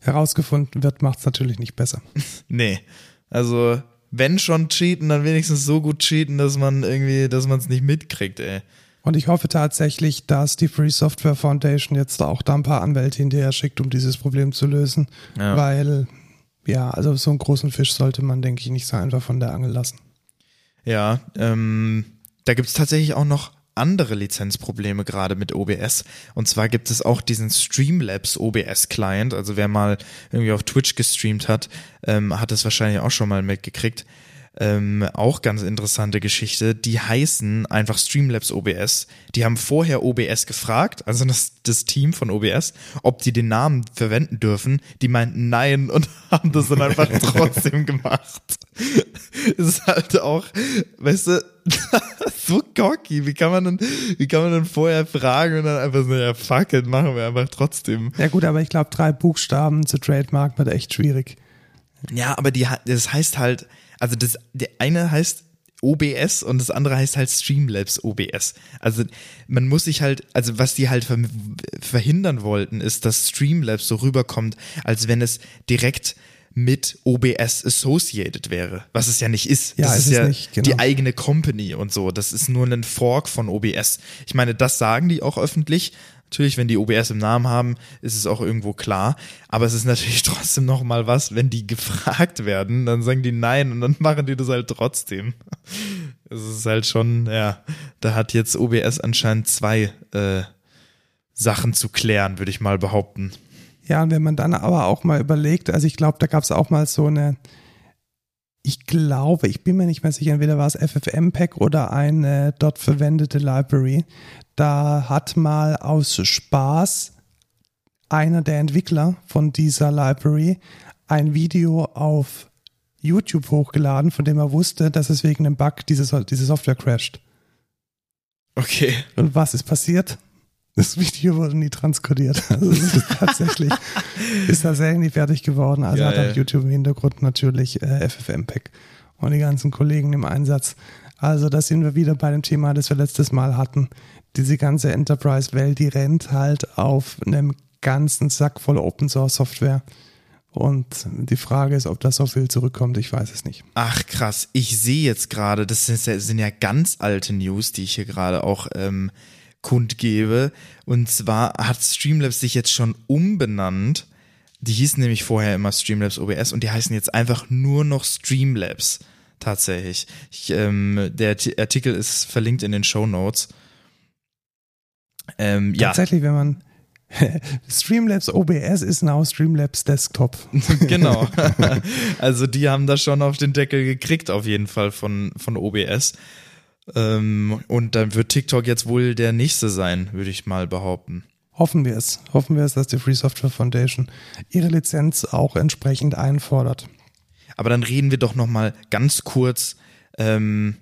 herausgefunden wird, macht's natürlich nicht besser. Nee, also wenn schon cheaten, dann wenigstens so gut cheaten, dass man irgendwie, dass man es nicht mitkriegt, ey. Und ich hoffe tatsächlich, dass die Free Software Foundation jetzt auch da ein paar Anwälte hinterher schickt, um dieses Problem zu lösen. Ja. Weil, ja, also so einen großen Fisch sollte man, denke ich, nicht so einfach von der Angel lassen. Ja, ähm, da gibt es tatsächlich auch noch andere Lizenzprobleme gerade mit O B S. Und zwar gibt es auch diesen Streamlabs O B S-Client. Also wer mal irgendwie auf Twitch gestreamt hat, ähm, hat das wahrscheinlich auch schon mal mitgekriegt. Ähm, auch ganz interessante Geschichte. Die heißen einfach Streamlabs O B S. Die haben vorher O B S gefragt, also das, das Team von O B S, ob die den Namen verwenden dürfen. Die meinten nein und haben das dann einfach trotzdem gemacht. Ist halt auch, weißt du, so cocky. Wie kann man denn, wie kann man denn vorher fragen und dann einfach so, ja fuck it, machen wir einfach trotzdem. Ja gut, aber ich glaube, drei Buchstaben zu Trademark wird echt schwierig. Ja, aber die, das heißt halt, also das, der eine heißt O B S und das andere heißt halt Streamlabs O B S. Also man muss sich halt, also was die halt verhindern wollten, ist, dass Streamlabs so rüberkommt, als wenn es direkt mit O B S associated wäre, was es ja nicht ist. Ja, das ist, ist ja nicht, genau. Die eigene Company und so. Das ist nur ein Fork von O B S. Ich meine, das sagen die auch öffentlich. Natürlich, wenn die O B S im Namen haben, ist es auch irgendwo klar. Aber es ist natürlich trotzdem nochmal was, wenn die gefragt werden, dann sagen die nein und dann machen die das halt trotzdem. Es ist halt schon, ja, da hat jetzt O B S anscheinend zwei äh, Sachen zu klären, würde ich mal behaupten. Ja, und wenn man dann aber auch mal überlegt, also ich glaube, da gab es auch mal so eine, ich glaube, ich bin mir nicht mehr sicher, entweder war es F F M P E G oder eine dort verwendete Library. Da hat mal aus Spaß einer der Entwickler von dieser Library ein Video auf YouTube hochgeladen, von dem er wusste, dass es wegen einem Bug diese, diese Software crasht. Okay. Und was ist passiert? Das Video wurde nie transkodiert. Also es ist tatsächlich, ist tatsächlich nie fertig geworden. Also ja, hat auf YouTube im Hintergrund natürlich äh, F F M P E G und die ganzen Kollegen im Einsatz. Also da sind wir wieder bei dem Thema, das wir letztes Mal hatten. Diese ganze Enterprise-Welt, die rennt halt auf einem ganzen Sack voller Open-Source-Software. Und die Frage ist, ob da so viel zurückkommt, ich weiß es nicht. Ach krass, ich sehe jetzt gerade, das sind ja ganz alte News, die ich hier gerade auch ähm, kundgebe. Und zwar hat Streamlabs sich jetzt schon umbenannt. Die hießen nämlich vorher immer Streamlabs O B S und die heißen jetzt einfach nur noch Streamlabs. Tatsächlich. Ich, ähm, der Artikel ist verlinkt in den Shownotes. Ähm, Tatsächlich, ja. Wenn man Streamlabs O B S ist now Streamlabs Desktop. Genau. Also die haben das schon auf den Deckel gekriegt, auf jeden Fall von, von O B S. Ähm, und dann wird TikTok jetzt wohl der nächste sein, würde ich mal behaupten. Hoffen wir es. Hoffen wir es, dass die Free Software Foundation ihre Lizenz auch entsprechend einfordert. Aber dann reden wir doch nochmal ganz kurz, ähm,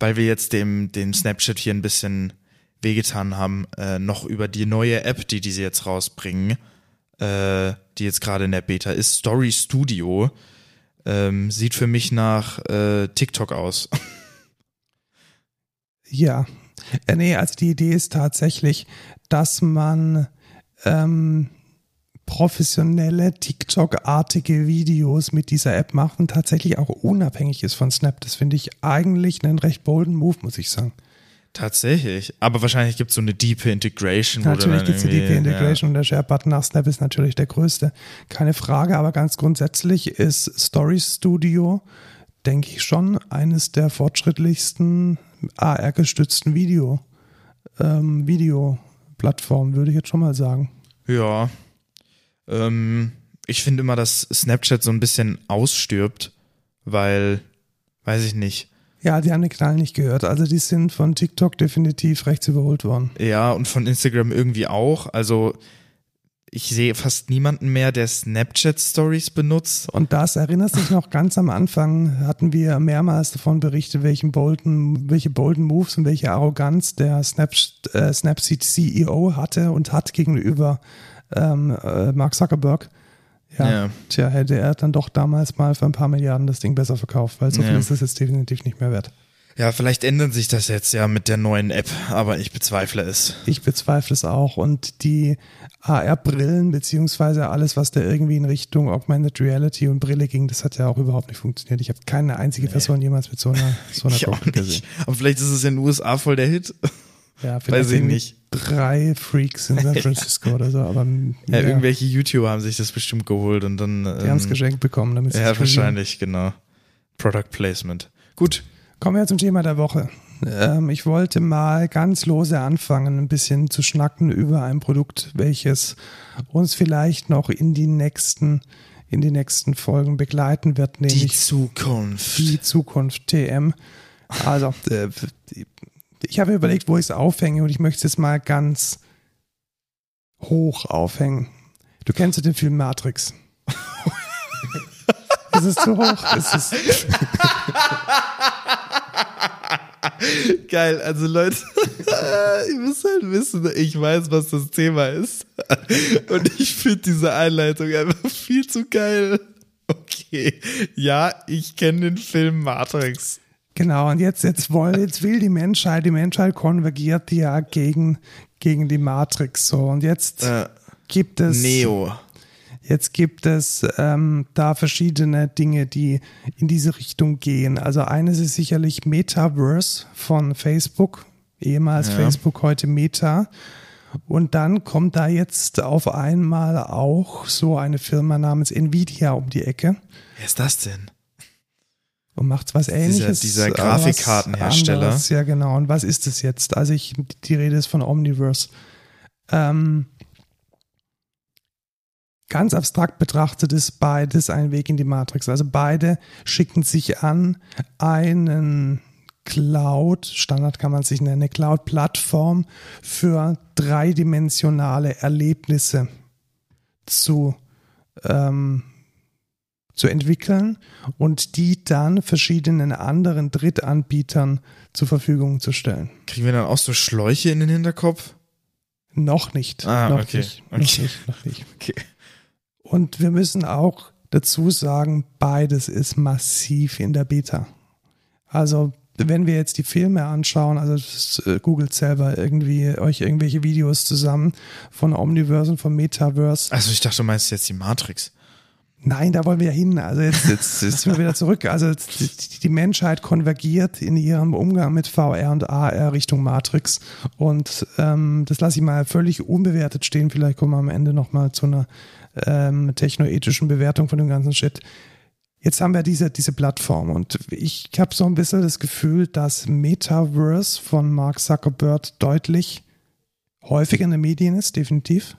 weil wir jetzt dem, dem Snapchat hier ein bisschen wehgetan haben, äh, noch über die neue App, die diese jetzt rausbringen, äh, die jetzt gerade in der Beta ist. Story Studio ähm, sieht für mich nach äh, TikTok aus. Ja, äh, nee, also die Idee ist tatsächlich, dass man ähm professionelle TikTok-artige Videos mit dieser App machen, tatsächlich auch unabhängig ist von Snap. Das finde ich eigentlich einen recht bolden Move, muss ich sagen. Tatsächlich. Aber wahrscheinlich gibt es so eine deep Integration. Natürlich gibt es eine deep Integration ja. Und der Share-Button nach Snap ist natürlich der größte. Keine Frage, aber ganz grundsätzlich ist Story Studio, denke ich schon, eines der fortschrittlichsten A R-gestützten Video, ähm, Video-Plattformen, würde ich jetzt schon mal sagen. Ja, ich finde immer, dass Snapchat so ein bisschen ausstirbt, weil, weiß ich nicht. Ja, die haben den Knall nicht gehört. Also die sind von TikTok definitiv rechts überholt worden. Ja, und von Instagram irgendwie auch. Also ich sehe fast niemanden mehr, der Snapchat-Stories benutzt. Und das, erinnerst du dich noch, ganz am Anfang hatten wir mehrmals davon berichtet, welchen bolden, welche bolden Moves und welche Arroganz der Snapchat, äh, Snapseed-C E O hatte und hat gegenüber Ähm, äh, Mark Zuckerberg, ja, ja. Tja, hätte er dann doch damals mal für ein paar Milliarden das Ding besser verkauft, weil so viel ja. ist es jetzt definitiv nicht mehr wert. Ja, vielleicht ändert sich das jetzt ja mit der neuen App, aber ich bezweifle es. Ich bezweifle es auch und die A R-Brillen beziehungsweise alles, was da irgendwie in Richtung Augmented Reality und Brille ging, das hat ja auch überhaupt nicht funktioniert. Ich habe keine einzige Person nee. jemals mit so einer, so einer Brille gesehen. Aber vielleicht ist es in den U S A voll der Hit. Ja, vielleicht weiß ich nicht. Drei Freaks in San Francisco oder so, aber ja, ja. Irgendwelche YouTuber haben sich das bestimmt geholt und dann. Die ähm, haben es geschenkt bekommen, damit sie ja, wahrscheinlich, kriegen. Genau. Product Placement. Gut. Kommen wir zum Thema der Woche. Ähm, ich wollte mal ganz lose anfangen, ein bisschen zu schnacken über ein Produkt, welches uns vielleicht noch in die nächsten, in die nächsten Folgen begleiten wird, nämlich die Zukunft. Die Zukunft T M. Also, äh, die, ich habe überlegt, wo ich es aufhänge und ich möchte es jetzt mal ganz hoch aufhängen. Du kennst ja den Film Matrix. Ist es zu hoch? Ist es geil, also Leute, ihr müsst halt wissen, ich weiß, was das Thema ist und ich finde diese Einleitung einfach viel zu geil. Okay, ja, ich kenne den Film Matrix. Genau, und jetzt, jetzt, will, jetzt will die Menschheit, die Menschheit konvergiert ja gegen, gegen die Matrix. So. Und jetzt äh, gibt es Neo. Jetzt gibt es ähm, da verschiedene Dinge, die in diese Richtung gehen. Also eines ist sicherlich Metaverse von Facebook, ehemals ja. Facebook, heute Meta. Und dann kommt da jetzt auf einmal auch so eine Firma namens Nvidia um die Ecke. Wer ist das denn? Und macht was Ähnliches. Dieser, dieser Grafikkartenhersteller. Ja, genau. Und was ist das jetzt? Also ich, die Rede ist von Omniverse. Ähm, ganz abstrakt betrachtet ist beides ein Weg in die Matrix. Also beide schicken sich an, einen Cloud, Standard kann man sich nennen, eine Cloud-Plattform für dreidimensionale Erlebnisse zu, ähm, zu entwickeln und die dann verschiedenen anderen Drittanbietern zur Verfügung zu stellen. Kriegen wir dann auch so Schläuche in den Hinterkopf? Noch nicht. Ah, noch okay. Nicht, okay. Noch nicht, noch nicht. Okay. Und wir müssen auch dazu sagen, beides ist massiv in der Beta. Also wenn wir jetzt die Filme anschauen, also äh, googelt selber irgendwie euch irgendwelche Videos zusammen von Omniverse und von Metaverse. Also ich dachte, du meinst jetzt die Matrix. Nein, da wollen wir ja hin. Also jetzt, jetzt, jetzt sind wir wieder zurück. Also die, die Menschheit konvergiert in ihrem Umgang mit V R und A R Richtung Matrix. Und ähm, das lasse ich mal völlig unbewertet stehen. Vielleicht kommen wir am Ende nochmal zu einer ähm, technoethischen Bewertung von dem ganzen Shit. Jetzt haben wir diese, diese Plattform und ich habe so ein bisschen das Gefühl, dass Metaverse von Mark Zuckerberg deutlich häufiger in den Medien ist, definitiv.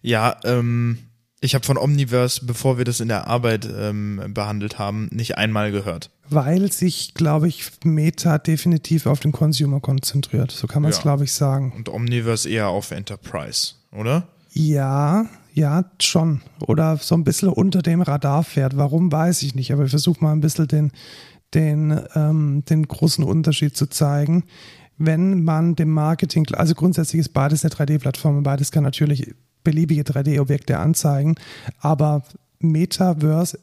Ja, ähm, ich habe von Omniverse, bevor wir das in der Arbeit ähm, behandelt haben, nicht einmal gehört. Weil sich, glaube ich, Meta definitiv auf den Consumer konzentriert, so kann man es, ja. glaube ich, sagen. Und Omniverse eher auf Enterprise, oder? Ja, ja, schon. Oder so ein bisschen unter dem Radar fährt. Warum, weiß ich nicht. Aber ich versuche mal ein bisschen den, den, ähm, den großen Unterschied zu zeigen. Wenn man dem Marketing, also grundsätzlich ist beides eine drei D-Plattform und beides kann natürlich beliebige drei D-Objekte anzeigen, aber Metaverse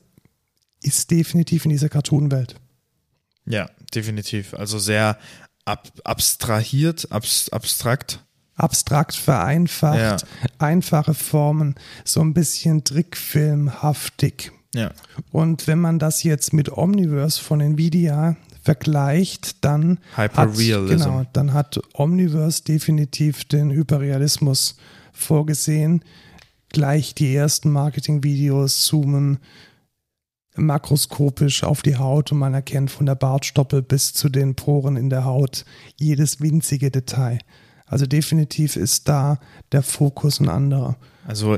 ist definitiv in dieser Cartoon-Welt. Ja, definitiv. Also sehr ab- abstrahiert, abs- abstrakt. Abstrakt, vereinfacht, ja. Einfache Formen, so ein bisschen trickfilmhaftig. Ja. Und wenn man das jetzt mit Omniverse von Nvidia vergleicht, dann hat, genau, dann hat Omniverse definitiv den Hyperrealismus vorgesehen. Gleich die ersten Marketingvideos zoomen makroskopisch auf die Haut und man erkennt von der Bartstoppel bis zu den Poren in der Haut jedes winzige Detail. Also definitiv ist da der Fokus ein anderer. Also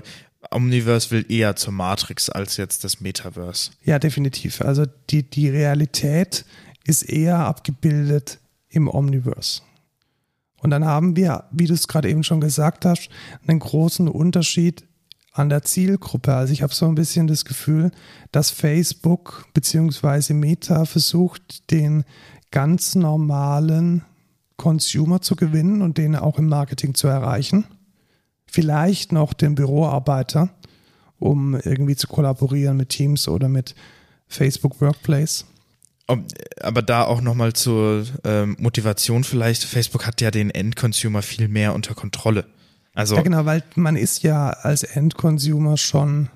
Omniverse will eher zur Matrix als jetzt das Metaverse. Ja, definitiv. Also die, die Realität ist eher abgebildet im Omniverse. Und dann haben wir, wie du es gerade eben schon gesagt hast, einen großen Unterschied an der Zielgruppe. Also ich habe so ein bisschen das Gefühl, dass Facebook bzw. Meta versucht, den ganz normalen Consumer zu gewinnen und den auch im Marketing zu erreichen. Vielleicht noch den Büroarbeiter, um irgendwie zu kollaborieren mit Teams oder mit Facebook Workplace. Aber da auch nochmal zur ähm, Motivation vielleicht. Facebook hat ja den Endconsumer viel mehr unter Kontrolle. Also ja genau, weil man ist ja als Endconsumer schon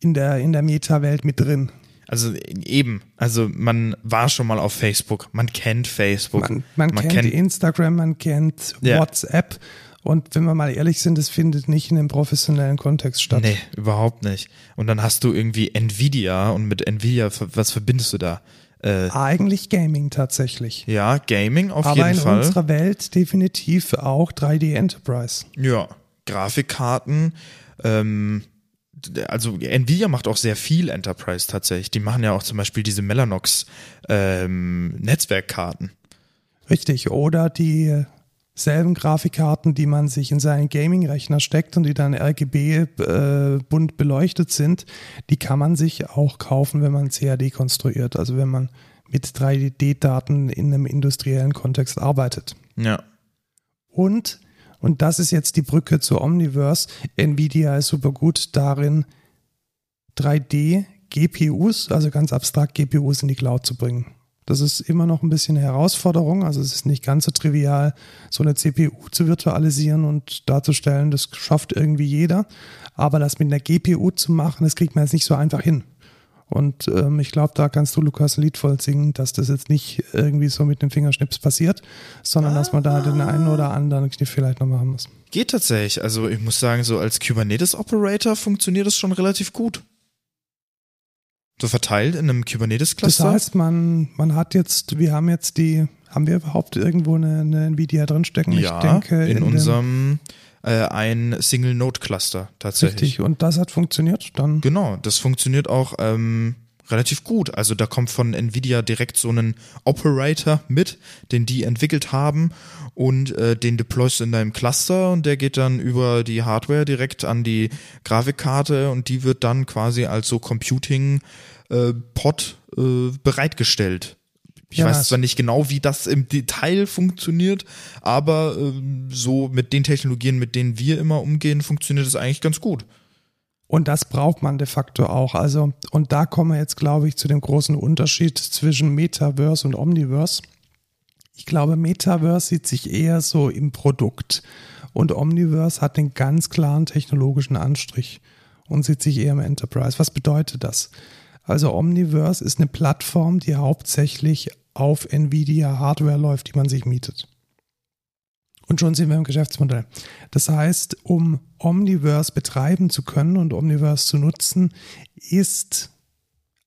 in der, in der Meta-Welt mit drin. Also eben, also man war schon mal auf Facebook, man kennt Facebook. Man, man, man kennt, kennt Instagram, man kennt yeah. WhatsApp und wenn wir mal ehrlich sind, das findet nicht in einem professionellen Kontext statt. Nee, überhaupt nicht. Und dann hast du irgendwie Nvidia und mit Nvidia, was verbindest du da? Äh, Eigentlich Gaming tatsächlich. Ja, Gaming auf jeden Fall. Aber in unserer Welt definitiv auch drei D Enterprise. Ja, Grafikkarten, ähm, also Nvidia macht auch sehr viel Enterprise tatsächlich. Die machen ja auch zum Beispiel diese Mellanox ähm, Netzwerkkarten. Richtig, oder die selben Grafikkarten, die man sich in seinen Gaming-Rechner steckt und die dann R G B äh, bunt beleuchtet sind, die kann man sich auch kaufen, wenn man C A D konstruiert, also wenn man mit drei D-Daten in einem industriellen Kontext arbeitet. Ja. Und Und das ist jetzt die Brücke zu Omniverse. Nvidia ist super gut darin, drei D G P Us, also ganz abstrakt G P Us in die Cloud zu bringen. Das ist immer noch ein bisschen eine Herausforderung. Also es ist nicht ganz so trivial, so eine C P U zu virtualisieren und darzustellen. Das schafft irgendwie jeder. Aber das mit einer G P U zu machen, das kriegt man jetzt nicht so einfach hin. Und ähm, ich glaube, da kannst du, Lukas, ein Lied vollsingen, dass das jetzt nicht irgendwie so mit dem Fingerschnips passiert, sondern ah. dass man da den einen oder anderen Kniff vielleicht noch machen muss. Geht tatsächlich. Also ich muss sagen, so als Kubernetes-Operator funktioniert das schon relativ gut. So verteilt in einem Kubernetes-Cluster. Das heißt, man, man hat jetzt, wir haben jetzt die, haben wir überhaupt irgendwo eine, eine Nvidia drinstecken? Ja, ich denke, in, in unserem äh, ein Single-Node-Cluster tatsächlich. Richtig, und das hat funktioniert dann? Genau, das funktioniert auch ähm, relativ gut. Also da kommt von Nvidia direkt so einen Operator mit, den die entwickelt haben, und äh, den deployst du in deinem Cluster, und der geht dann über die Hardware direkt an die Grafikkarte, und die wird dann quasi als so Computing-Pod äh, äh, bereitgestellt. Ich ja, weiß zwar nicht genau, wie das im Detail funktioniert, aber äh, so mit den Technologien, mit denen wir immer umgehen, funktioniert das eigentlich ganz gut. Und das braucht man de facto auch. Also, und da kommen wir jetzt, glaube ich, zu dem großen Unterschied zwischen Metaverse und Omniverse. Ich glaube, Metaverse sieht sich eher so im Produkt, und Omniverse hat einen ganz klaren technologischen Anstrich und sieht sich eher im Enterprise. Was bedeutet das? Also Omniverse ist eine Plattform, die hauptsächlich auf Nvidia-Hardware läuft, die man sich mietet. Und schon sind wir im Geschäftsmodell. Das heißt, um Omniverse betreiben zu können und Omniverse zu nutzen, ist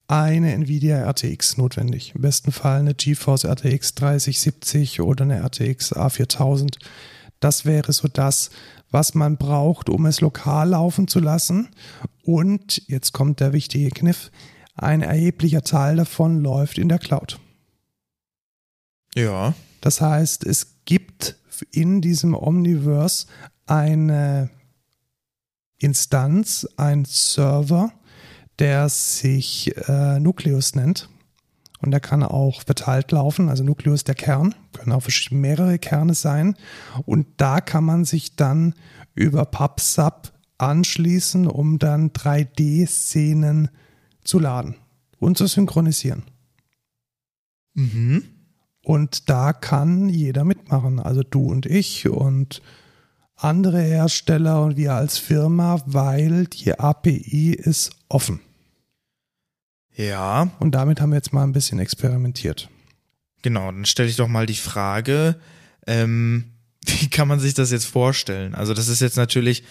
eine Nvidia R T X notwendig. Im besten Fall eine GeForce R T X dreißig siebzig oder eine R T X A viertausend. Das wäre so das, was man braucht, um es lokal laufen zu lassen. Und jetzt kommt der wichtige Kniff: ein erheblicher Teil davon läuft in der Cloud. Ja. Das heißt, es gibt in diesem Omniverse eine Instanz, ein Server, der sich äh, Nucleus nennt, und der kann auch verteilt laufen. Also Nucleus, der Kern, können auch mehrere Kerne sein, und da kann man sich dann über PubSub anschließen, um dann drei D-Szenen zu laden und zu synchronisieren. Mhm. Und da kann jeder mitmachen, also du und ich und andere Hersteller und wir als Firma, weil die A P I ist offen. Ja. Und damit haben wir jetzt mal ein bisschen experimentiert. Genau, dann stelle ich doch mal die Frage, ähm, wie kann man sich das jetzt vorstellen? Also das ist jetzt natürlich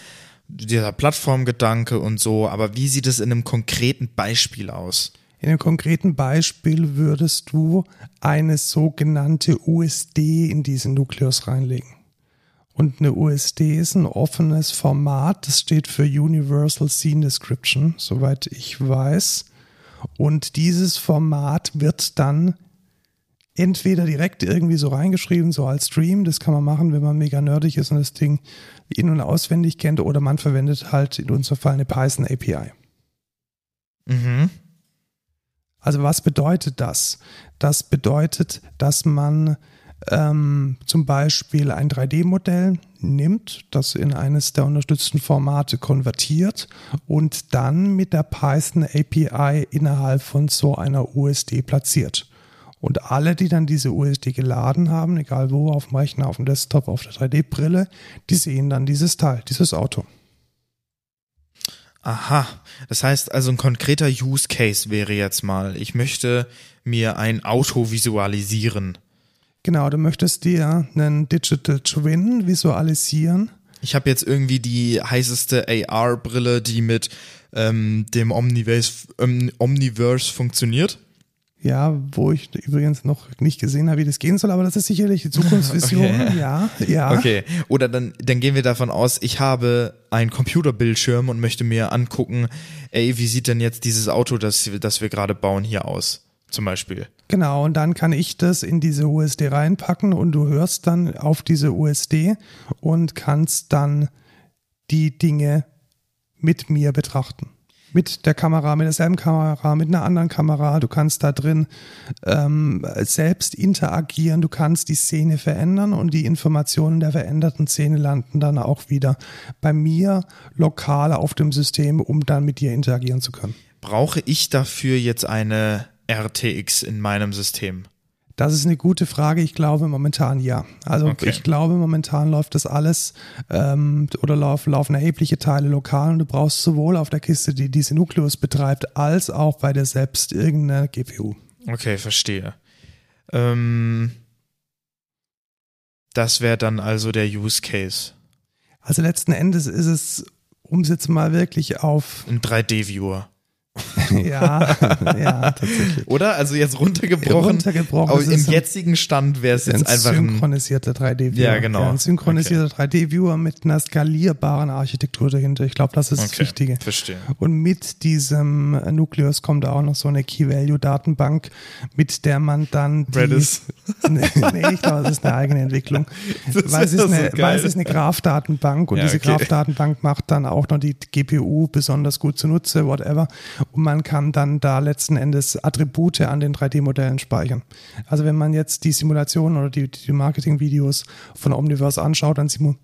dieser Plattformgedanke und so, aber wie sieht es in einem konkreten Beispiel aus? In einem konkreten Beispiel würdest du eine sogenannte U S D in diesen Nucleus reinlegen. Und eine U S D ist ein offenes Format, das steht für Universal Scene Description, soweit ich weiß. Und dieses Format wird dann entweder direkt irgendwie so reingeschrieben, so als Stream, das kann man machen, wenn man mega nerdig ist und das Ding in- und auswendig kennt, oder man verwendet halt in unserem Fall eine Python A P I. Mhm. Also was bedeutet das? Das bedeutet, dass man ähm, zum Beispiel ein drei D-Modell nimmt, das in eines der unterstützten Formate konvertiert und dann mit der Python A P I innerhalb von so einer U S D platziert. Und alle, die dann diese U S D geladen haben, egal wo, auf dem Rechner, auf dem Desktop, auf der drei D-Brille, die sehen dann dieses Teil, dieses Auto. Aha, das heißt also, ein konkreter Use Case wäre jetzt mal, ich möchte mir ein Auto visualisieren. Genau, du möchtest dir einen Digital Twin visualisieren. Ich habe jetzt irgendwie die heißeste A R-Brille, die mit ähm, dem Omniverse, ähm, Omniverse funktioniert. Ja, wo ich übrigens noch nicht gesehen habe, wie das gehen soll, aber das ist sicherlich die Zukunftsvision, okay. ja, ja. Okay, oder dann, dann gehen wir davon aus, ich habe einen Computerbildschirm und möchte mir angucken, ey, wie sieht denn jetzt dieses Auto, das, das wir gerade bauen, hier aus, zum Beispiel. Genau, und dann kann ich das in diese U S D reinpacken und du hörst dann auf diese U S D und kannst dann die Dinge mit mir betrachten. Mit der Kamera, mit derselben Kamera, mit einer anderen Kamera. Du kannst da drin ähm, selbst interagieren. Du kannst die Szene verändern und die Informationen der veränderten Szene landen dann auch wieder bei mir lokal auf dem System, um dann mit dir interagieren zu können. Brauche ich dafür jetzt eine R T X in meinem System? Das ist eine gute Frage. Ich glaube momentan ja. Also okay. ich glaube momentan läuft das alles ähm, oder lauf, laufen erhebliche Teile lokal und du brauchst sowohl auf der Kiste, die diese Nucleus betreibt, als auch bei dir selbst irgendeine G P U. Okay, verstehe. Ähm, das wäre dann also der Use Case. Also letzten Endes ist es, um es jetzt mal wirklich auf... Ein drei D Viewer. ja, ja, tatsächlich. Oder? Also jetzt runtergebrochen. runtergebrochen aber im jetzigen Stand wäre es jetzt ein einfach ein synchronisierter drei D Viewer. Ja, genau. Ja, ein synchronisierter okay. drei D Viewer mit einer skalierbaren Architektur dahinter. Ich glaube, das ist okay. das Wichtige. Verstehe. Und mit diesem Nucleus kommt auch noch so eine Key-Value-Datenbank, mit der man dann die... Redis. nee, ich glaube, das ist eine eigene Entwicklung. Weil es, ist eine, so weil es ist eine Graph-Datenbank und ja, diese okay. Graph-Datenbank macht dann auch noch die G P U besonders gut zunutze, whatever. Und man kann dann da letzten Endes Attribute an den drei D Modellen speichern. Also wenn man jetzt die Simulationen oder die, die Marketing-Videos von Omniverse anschaut, dann, simu-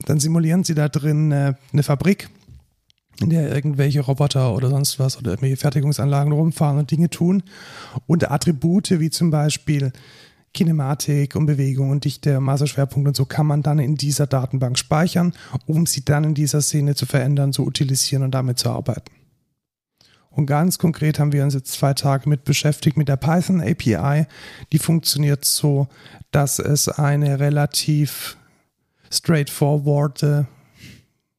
dann simulieren sie da drin äh, eine Fabrik, in der irgendwelche Roboter oder sonst was oder irgendwelche Fertigungsanlagen rumfahren und Dinge tun. Und Attribute wie zum Beispiel Kinematik und Bewegung und Dichte, Masseschwerpunkt und so kann man dann in dieser Datenbank speichern, um sie dann in dieser Szene zu verändern, zu utilisieren und damit zu arbeiten. Und ganz konkret haben wir uns jetzt zwei Tage mit beschäftigt mit der Python A P I. Die funktioniert so, dass es eine relativ straightforward,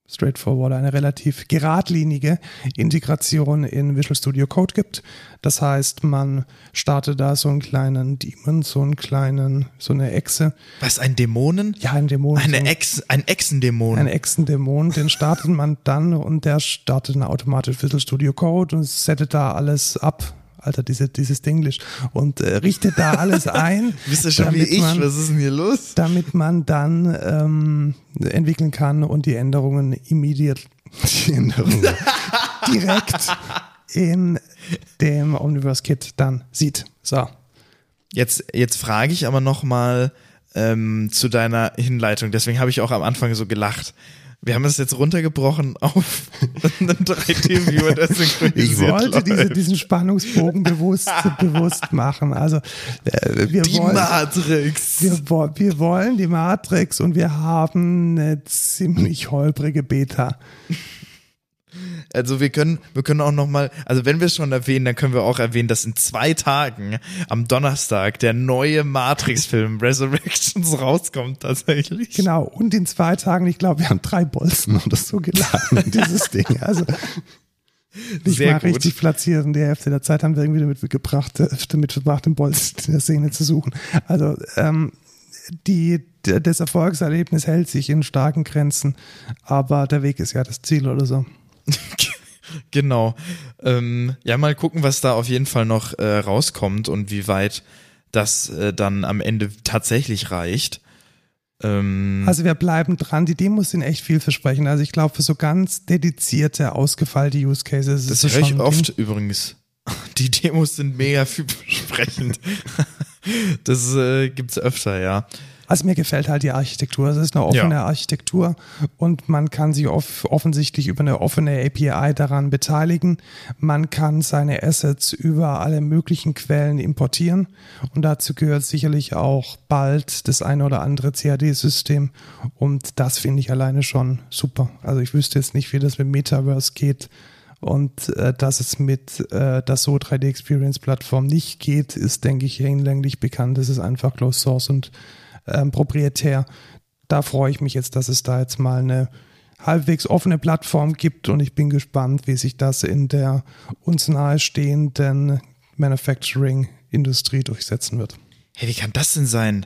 straightforward, eine relativ geradlinige Integration in Visual Studio Code gibt. Das heißt, man startet da so einen kleinen Daemon, so einen kleinen, so eine Echse. Was, ein Dämonen? Ja, ein Dämonen. Eine Echse, ein Echsendämon. Ein Echsendämon, den startet man dann und der startet dann automatisch Visual Studio Code und settet da alles ab. Alter, diese, dieses Denglisch. Und äh, richtet da alles ein. Wisst ihr schon wie ich? Man, was ist denn hier los? Damit man dann ähm, entwickeln kann und die Änderungen immediate, die Änderungen direkt in dem Omniverse Kit dann sieht. So. Jetzt, jetzt frage ich aber nochmal ähm, zu deiner Hinleitung. Deswegen habe ich auch am Anfang so gelacht. Wir haben es jetzt runtergebrochen auf einen drei D Viewer, der synchronisiert Ich wollte diese, diesen Spannungsbogen bewusst, bewusst machen. Also äh, wir Die wollen, Matrix. Wir, wir wollen die Matrix und wir haben eine ziemlich holprige Beta. Also wir können, wir können auch nochmal, also wenn wir es schon erwähnen, dann können wir auch erwähnen, dass in zwei Tagen am Donnerstag der neue Matrix-Film Resurrections rauskommt tatsächlich. Genau, und in zwei Tagen, ich glaube, wir haben drei Bolzen oder so geladen, dieses Ding. Also nicht Sehr mal gut. richtig platziert. In der Hälfte der Zeit haben wir irgendwie damit gebracht, damit verbracht, den Bolzen in der Szene zu suchen. Also ähm, die das Erfolgserlebnis hält sich in starken Grenzen, aber der Weg ist ja das Ziel oder so. Genau. Ähm, ja, mal gucken, was da auf jeden Fall noch äh, rauskommt und wie weit das äh, dann am Ende tatsächlich reicht. Ähm also wir bleiben dran. Die Demos sind echt vielversprechend. Also ich glaube, für so ganz dedizierte, ausgefeilte Use Cases ist das höre ich oft Ding. Übrigens. Die Demos sind mega vielversprechend. Das äh, gibt's öfter, ja. Also mir gefällt halt die Architektur. Es ist eine offene ja. Architektur und man kann sich off- offensichtlich über eine offene A P I daran beteiligen. Man kann seine Assets über alle möglichen Quellen importieren und dazu gehört sicherlich auch bald das eine oder andere C A D-System und das finde ich alleine schon super. Also ich wüsste jetzt nicht, wie das mit Metaverse geht und äh, dass es mit äh, das so drei D-Experience-Plattform nicht geht, ist, denke ich, hinlänglich bekannt. Es ist einfach Closed Source und Ähm, proprietär. Da freue ich mich jetzt, dass es da jetzt mal eine halbwegs offene Plattform gibt und ich bin gespannt, wie sich das in der uns nahestehenden Manufacturing-Industrie durchsetzen wird. Hey, wie kann das denn sein?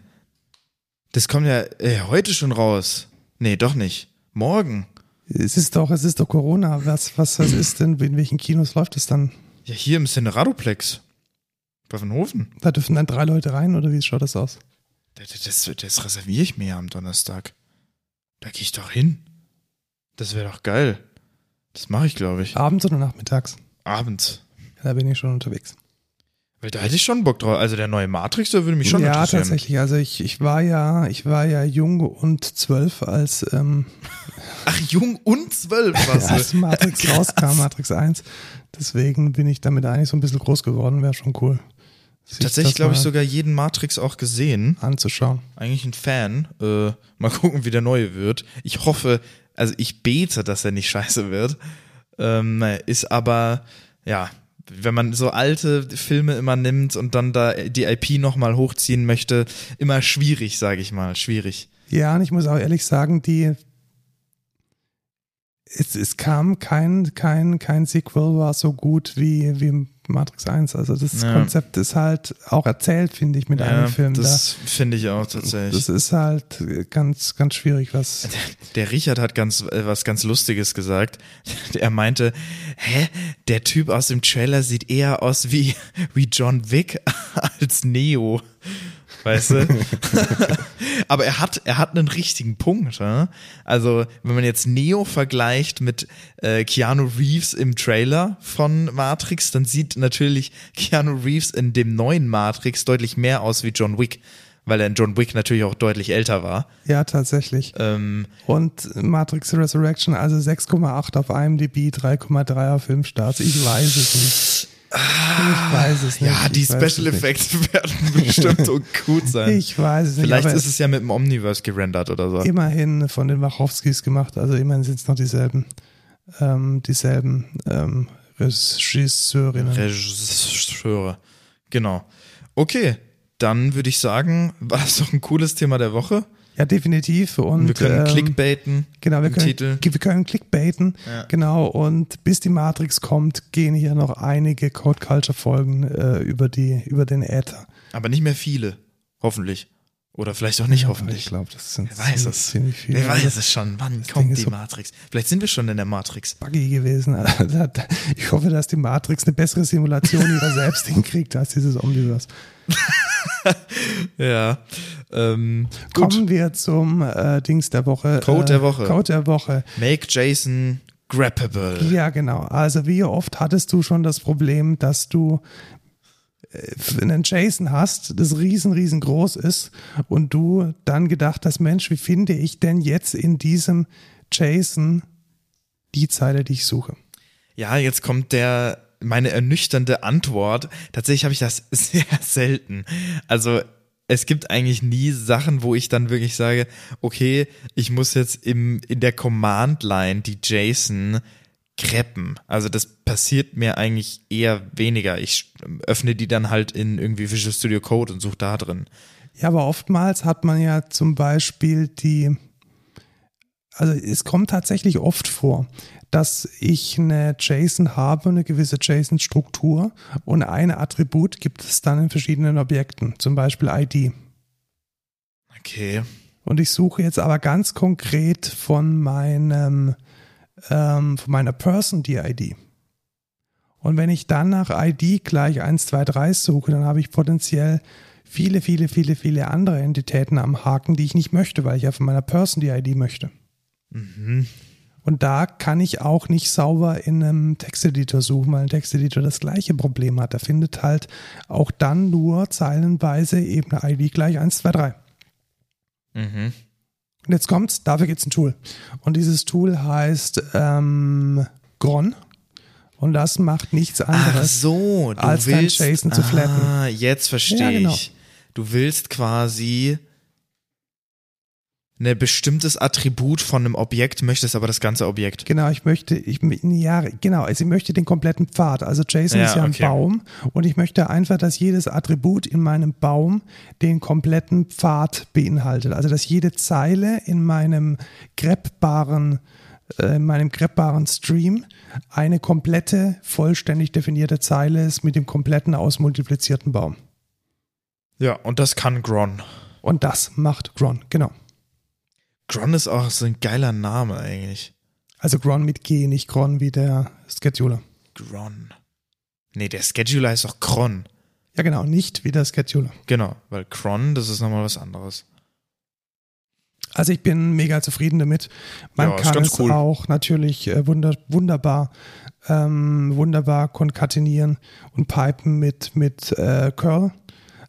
Das kommt ja äh, heute schon raus. Nee, doch nicht. Morgen. Es ist doch, es ist doch Corona. Was, was, was ist denn? In welchen Kinos läuft es dann? Ja, hier im Cineradoplex. Pfaffenhofen. Da dürfen dann drei Leute rein oder wie schaut das aus? Das, das, das reserviere ich mir am Donnerstag. Da gehe ich doch hin. Das wäre doch geil. Das mache ich, glaube ich. Abends oder nachmittags? Abends. Ja, da bin ich schon unterwegs. Weil da hätte ich schon Bock drauf. Also der neue Matrix, da würde mich schon ja, interessieren. Ja, tatsächlich. Also ich, ich war ja, ich war ja jung und zwölf, als ähm Ach, jung und zwölf warst du? Als Matrix Krass. rauskam, Matrix eins. Deswegen bin ich damit eigentlich so ein bisschen groß geworden. Wäre schon cool. Tatsächlich, glaube ich, sogar jeden Matrix auch gesehen. Anzuschauen. Eigentlich ein Fan. Äh, mal gucken, wie der neue wird. Ich hoffe, also ich bete, dass er nicht scheiße wird. Ähm, ist aber, ja, wenn man so alte Filme immer nimmt und dann da die I P nochmal hochziehen möchte, immer schwierig, sage ich mal. Schwierig. Ja, und ich muss auch ehrlich sagen, die es, es kam kein, kein, kein Sequel, war so gut wie, wie Matrix eins. Also das ja. Konzept ist halt auch erzählt, finde ich, mit ja, einem Film. Das da. finde ich auch tatsächlich. Das ist halt ganz, ganz schwierig. Was der, der Richard hat ganz äh, was ganz Lustiges gesagt. Er meinte, hä, der Typ aus dem Trailer sieht eher aus wie, wie John Wick als Neo. Weißt du? Aber er hat, er hat einen richtigen Punkt. Ne? Also, wenn man jetzt Neo vergleicht mit äh, Keanu Reeves im Trailer von Matrix, dann sieht natürlich Keanu Reeves in dem neuen Matrix deutlich mehr aus wie John Wick, weil er in John Wick natürlich auch deutlich älter war. Ja, tatsächlich. Ähm, Und Matrix Resurrection, also sechs Komma acht auf I M D B, drei Komma drei auf Filmstarts. Ich weiß es nicht. Ah, ich weiß es nicht. Ja, die Special Effects werden bestimmt gut sein. Ich weiß es nicht. Vielleicht ist es ja mit dem Omniverse gerendert oder so. Immerhin von den Wachowskis gemacht, also immerhin sind es noch dieselben ähm, dieselben ähm, Regisseurinnen. Regisseure, genau. Okay, dann würde ich sagen, war es doch ein cooles Thema der Woche. Ja, definitiv. Und wir können ähm, clickbaiten. Genau, wir können, Titel. wir können clickbaiten. Ja. Genau, und bis die Matrix kommt, gehen hier noch einige Code Culture Folgen äh, über die über den Äther. Aber nicht mehr viele, hoffentlich. Oder vielleicht auch nicht, ja, hoffentlich. Ich glaube, das sind Wer weiß es. ziemlich viele. Wer weiß es schon. Wann das kommt Ding die so Matrix? Vielleicht sind wir schon in der Matrix. Buggy gewesen. Ich hoffe, dass die Matrix eine bessere Simulation ihrer selbst hinkriegt als dieses Omniverse. Ja. Ähm, gut. Kommen wir zum äh, Dings der Woche. Code äh, der Woche. Code der Woche. Make JSON grabbable. Ja, genau. Also wie oft hattest du schon das Problem, dass du einen JSON hast, das riesen, riesengroß ist und du dann gedacht hast, Mensch, wie finde ich denn jetzt in diesem JSON die Zeile, die ich suche? Ja, jetzt kommt der meine ernüchternde Antwort. Tatsächlich habe ich das sehr selten. Also es gibt eigentlich nie Sachen, wo ich dann wirklich sage, okay, ich muss jetzt im, in der Command-Line die JSON kreppen. Also das passiert mir eigentlich eher weniger. Ich öffne die dann halt in irgendwie Visual Studio Code und suche da drin. Ja, aber oftmals hat man ja zum Beispiel die, also es kommt tatsächlich oft vor, dass ich eine JSON habe, eine gewisse JSON-Struktur und ein Attribut gibt es dann in verschiedenen Objekten, zum Beispiel I D. Okay. Und ich suche jetzt aber ganz konkret von meinem von meiner Person die I D. Und wenn ich dann nach I D gleich eins, zwei, drei suche, dann habe ich potenziell viele, viele, viele, viele andere Entitäten am Haken, die ich nicht möchte, weil ich ja von meiner Person die I D möchte. Mhm. Und da kann ich auch nicht sauber in einem Texteditor suchen, weil ein Texteditor das gleiche Problem hat. Er findet halt auch dann nur zeilenweise eben eine I D gleich eins, zwei, drei. Mhm. Und jetzt kommt's, dafür gibt's ein Tool. Und dieses Tool heißt ähm, Gron. Und das macht nichts anderes, so, du als willst, dein JSON zu flatten. Ah, jetzt verstehe ja, genau. ich. Du willst quasi ein bestimmtes Attribut von einem Objekt, möchtest aber das ganze Objekt. Genau, ich möchte, ich ja, genau, also ich möchte den kompletten Pfad. Also JSON ja, ist ja okay. ein Baum und ich möchte einfach, dass jedes Attribut in meinem Baum den kompletten Pfad beinhaltet. Also dass jede Zeile in meinem greppbaren, äh, in meinem greppbaren Stream eine komplette, vollständig definierte Zeile ist mit dem kompletten ausmultiplizierten Baum. Ja, und das kann Gron. Und das macht Gron, genau. Gron ist auch so ein geiler Name eigentlich. Also Gron mit G, nicht Gron wie der Scheduler. Gron. Nee, der Scheduler heißt auch Cron. Ja genau, nicht wie der Scheduler. Genau, weil Cron, das ist nochmal was anderes. Also ich bin mega zufrieden damit. Man ja, kann es cool. auch natürlich wunder, wunderbar ähm, wunderbar konkatenieren und pipen mit, mit äh, Curl.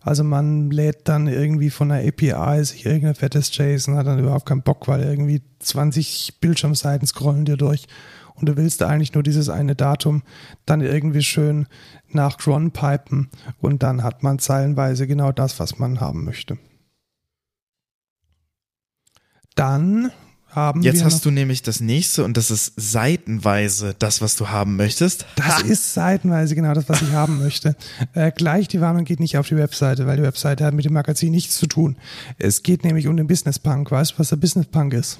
Also man lädt dann irgendwie von der A P I sich irgendein fettes JSON, hat dann überhaupt keinen Bock, weil irgendwie zwanzig Bildschirmseiten scrollen dir durch und du willst da eigentlich nur dieses eine Datum dann irgendwie schön nach cron pipen und dann hat man zeilenweise genau das, was man haben möchte. Dann haben Jetzt wir hast noch, du nämlich das nächste und das ist seitenweise das, was du haben möchtest. Das ha. ist seitenweise genau das, was ich haben möchte. Äh, gleich die Warnung geht nicht auf die Webseite, weil die Webseite hat mit dem Magazin nichts zu tun. Es geht nämlich um den Business Punk. Weißt du, was der Business Punk ist?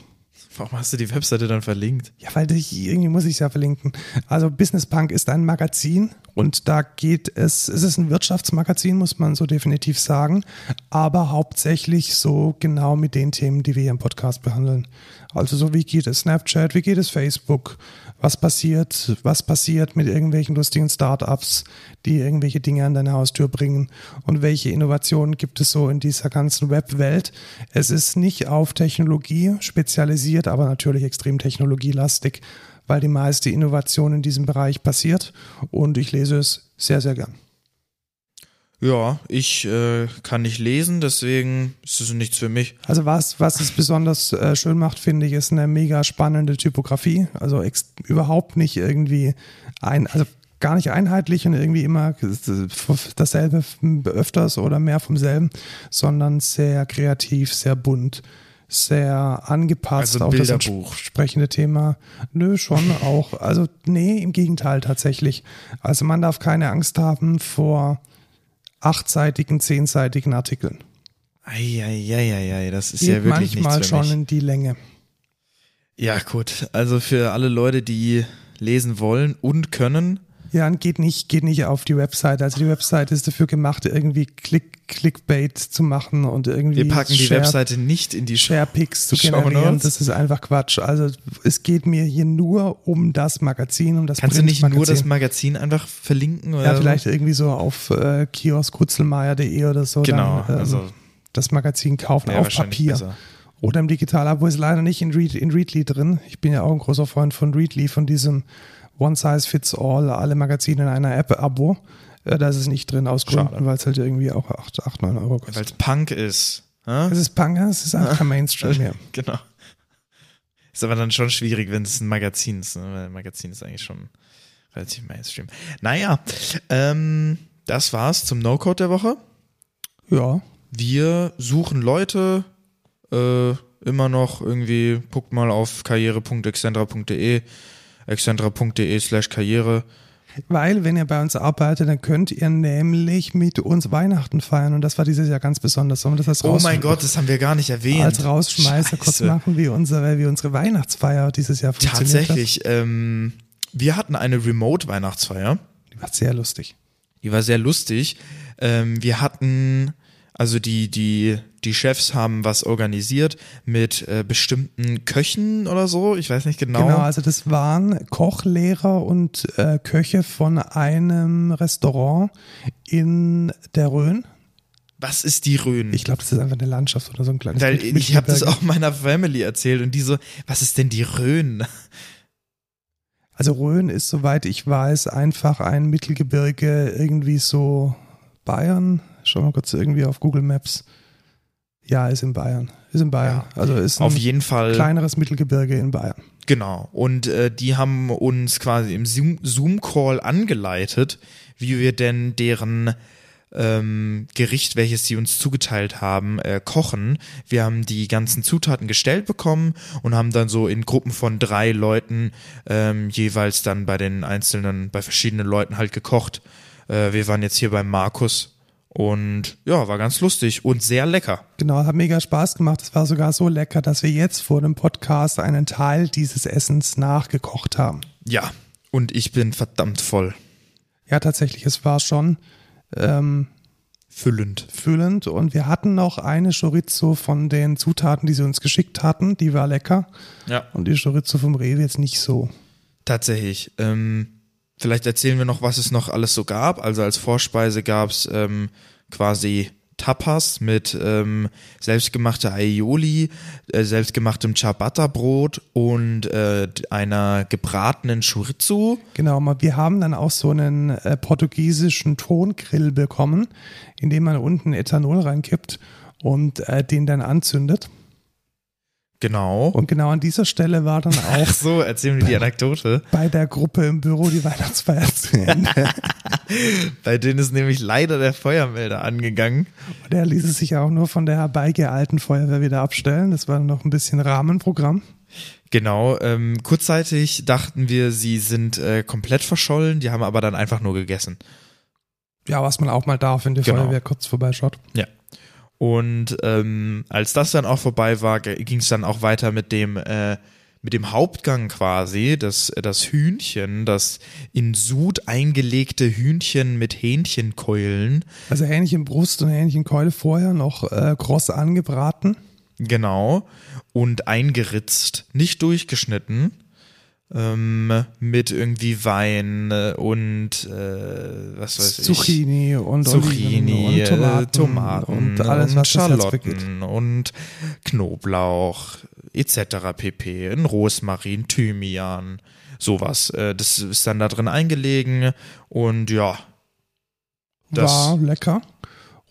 Warum hast du die Webseite dann verlinkt? Ja, weil ich, irgendwie muss ich es ja verlinken. Also Business Punk ist ein Magazin und da geht es, es ist ein Wirtschaftsmagazin, muss man so definitiv sagen, aber hauptsächlich so genau mit den Themen, die wir hier im Podcast behandeln. Also so, wie geht es Snapchat, wie geht es Facebook, was passiert, was passiert mit irgendwelchen lustigen Startups, die irgendwelche Dinge an deine Haustür bringen und welche Innovationen gibt es so in dieser ganzen Web-Welt. Es ist nicht auf Technologie spezialisiert, aber natürlich extrem technologielastig, weil die meiste Innovation in diesem Bereich passiert und ich lese es sehr, sehr gern. Ja, ich äh, kann nicht lesen, deswegen ist es nichts für mich. Also was, was es besonders äh, schön macht, finde ich, ist eine mega spannende Typografie, also ex- überhaupt nicht irgendwie ein, also gar nicht einheitlich und irgendwie immer dasselbe öfters oder mehr vom selben, sondern sehr kreativ, sehr bunt. Sehr angepasst also auf das entsprechende Thema. Nö, schon auch. Also nee, im Gegenteil tatsächlich. Also man darf keine Angst haben vor achtseitigen, zehnseitigen Artikeln. Eieieiei, das ist Geht ja wirklich nichts manchmal schon in die Länge. Ja gut, also für alle Leute, die lesen wollen und können, ja, und geht nicht, geht nicht auf die Webseite. Also die Webseite ist dafür gemacht, irgendwie Click, Clickbait zu machen und irgendwie Wir packen Share, die Webseite nicht in die Sharepics zu generieren. Das ist einfach Quatsch. Also es geht mir hier nur um das Magazin, um das Kannst Print-Magazin. Du nicht nur das Magazin einfach verlinken? Oder? Ja, vielleicht irgendwie so auf äh, kiosk kutzelmeier punkt de oder so. Genau. Dann, ähm, also das Magazin kaufen ja, auf Papier. Besser. Oder im Digital-Abo, wo ist leider nicht in, Read, in Readly drin. Ich bin ja auch ein großer Freund von Readly, von diesem One-Size-Fits-All, alle Magazine in einer App-Abo. Da ist es nicht drin, aus Gründen, weil es halt irgendwie auch acht, neun Euro kostet. Weil es Punk ist. Hä? Es ist Punk, es ist einfach kein Mainstream mehr. Genau. Ist aber dann schon schwierig, wenn es ein Magazin ist. Ne? Weil ein Magazin ist eigentlich schon relativ Mainstream. Naja, ähm, das war's zum No-Code der Woche. Ja. Wir suchen Leute, äh, immer noch irgendwie, guckt mal auf karriere punkt excentra punkt de excentra.de slash Karriere. Weil, wenn ihr bei uns arbeitet, dann könnt ihr nämlich mit uns Weihnachten feiern und das war dieses Jahr ganz besonders. Und das heißt, oh mein Gott, das haben wir gar nicht erwähnt. Als Rausschmeißer kurz machen, wie unsere, wie unsere Weihnachtsfeier dieses Jahr funktioniert hat. Tatsächlich, ähm, wir hatten eine Remote-Weihnachtsfeier. Die war sehr lustig. Die war sehr lustig. Ähm, wir hatten, also die, die, die Chefs haben was organisiert mit äh, bestimmten Köchen oder so, ich weiß nicht genau. Genau, also das waren Kochlehrer und äh, Köche von einem Restaurant in der Rhön. Was ist die Rhön? Ich glaube, das ist einfach eine Landschaft oder so ein kleines. Weil ich habe das auch meiner Family erzählt und die so, was ist denn die Rhön? Also Rhön ist, soweit ich weiß, einfach ein Mittelgebirge, irgendwie so Bayern. Schau mal kurz irgendwie auf Google Maps. Ja, ist in Bayern. Ist in Bayern. Ja. Also ist ein auf jeden Fall kleineres Mittelgebirge in Bayern. Genau. Und äh, die haben uns quasi im Zoom-Call angeleitet, wie wir denn deren ähm, Gericht, welches sie uns zugeteilt haben, äh, kochen. Wir haben die ganzen Zutaten gestellt bekommen und haben dann so in Gruppen von drei Leuten ähm, jeweils dann bei den einzelnen, bei verschiedenen Leuten halt gekocht. Äh, wir waren jetzt hier bei Markus. Und ja, war ganz lustig und sehr lecker. Genau, hat mega Spaß gemacht. Es war sogar so lecker, dass wir jetzt vor dem Podcast einen Teil dieses Essens nachgekocht haben. Ja, und ich bin verdammt voll. Ja, tatsächlich, es war schon ähm, füllend. Füllend und wir hatten noch eine Chorizo von den Zutaten, die sie uns geschickt hatten. Die war lecker. Ja. Und die Chorizo vom Rewe jetzt nicht so. Tatsächlich, ähm. Vielleicht erzählen wir noch, was es noch alles so gab. Also als Vorspeise gab es ähm, quasi Tapas mit ähm, selbstgemachter Aioli, äh, selbstgemachtem Ciabatta-Brot und äh, einer gebratenen Chorizo. Genau, wir haben dann auch so einen äh, portugiesischen Tongrill bekommen, in dem man unten Ethanol reinkippt und äh, den dann anzündet. Genau. Und genau an dieser Stelle war dann auch... Ach so, erzählen wir die Anekdote. Bei der Gruppe im Büro die Weihnachtsfeier zu Ende. Bei denen ist nämlich leider der Feuermelder angegangen. Und er ließ es sich auch nur von der herbeigeeilten Feuerwehr wieder abstellen. Das war noch ein bisschen Rahmenprogramm. Genau, ähm, kurzzeitig dachten wir, sie sind äh, komplett verschollen, die haben aber dann einfach nur gegessen. Ja, was man auch mal darf, wenn die genau. Feuerwehr kurz vorbeischaut. Ja. Und ähm, als das dann auch vorbei war, ging es dann auch weiter mit dem äh, mit dem Hauptgang quasi, das, das Hühnchen, das in Sud eingelegte Hühnchen mit Hähnchenkeulen. Also Hähnchenbrust und Hähnchenkeule vorher noch äh, kross angebraten. Genau. Und eingeritzt, nicht durchgeschnitten, ähm, mit irgendwie Wein und äh, was weiß Zucchini ich. Und Zucchini und Tomaten, Tomaten und alles, was Schalotten und Knoblauch et cetera pp. In Rosmarin, Thymian, sowas. Das ist dann da drin eingelegen und ja. Das war lecker.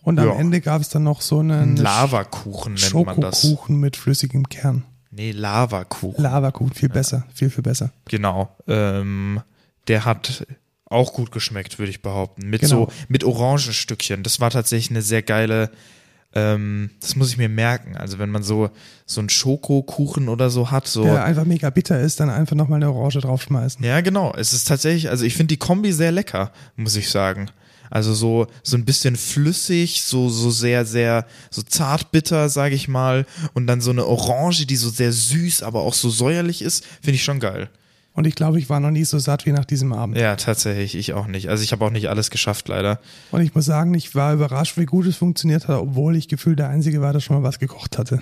Und am ja. Ende gab es dann noch so einen Lavakuchen, Sch- nennt man das. Schokokuchen mit flüssigem Kern. Nee, Lavakuchen. Lavakuchen, viel ja. besser, viel, viel besser. Genau, ähm, der hat auch gut geschmeckt, würde ich behaupten. Mit genau. so, mit Orangenstückchen. Das war tatsächlich eine sehr geile, ähm, das muss ich mir merken. Also wenn man so, so einen Schokokuchen oder so hat. So der einfach mega bitter ist, dann einfach nochmal eine Orange draufschmeißen. Ja, genau. Es ist tatsächlich, also ich finde die Kombi sehr lecker, muss ich sagen. Also so, so ein bisschen flüssig, so, so sehr, sehr, so zartbitter, sage ich mal. Und dann so eine Orange, die so sehr süß, aber auch so säuerlich ist, finde ich schon geil. Und ich glaube, ich war noch nie so satt wie nach diesem Abend. Ja, tatsächlich, ich auch nicht. Also ich habe auch nicht alles geschafft, leider. Und ich muss sagen, ich war überrascht, wie gut es funktioniert hat, obwohl ich gefühlt der Einzige war, der schon mal was gekocht hatte.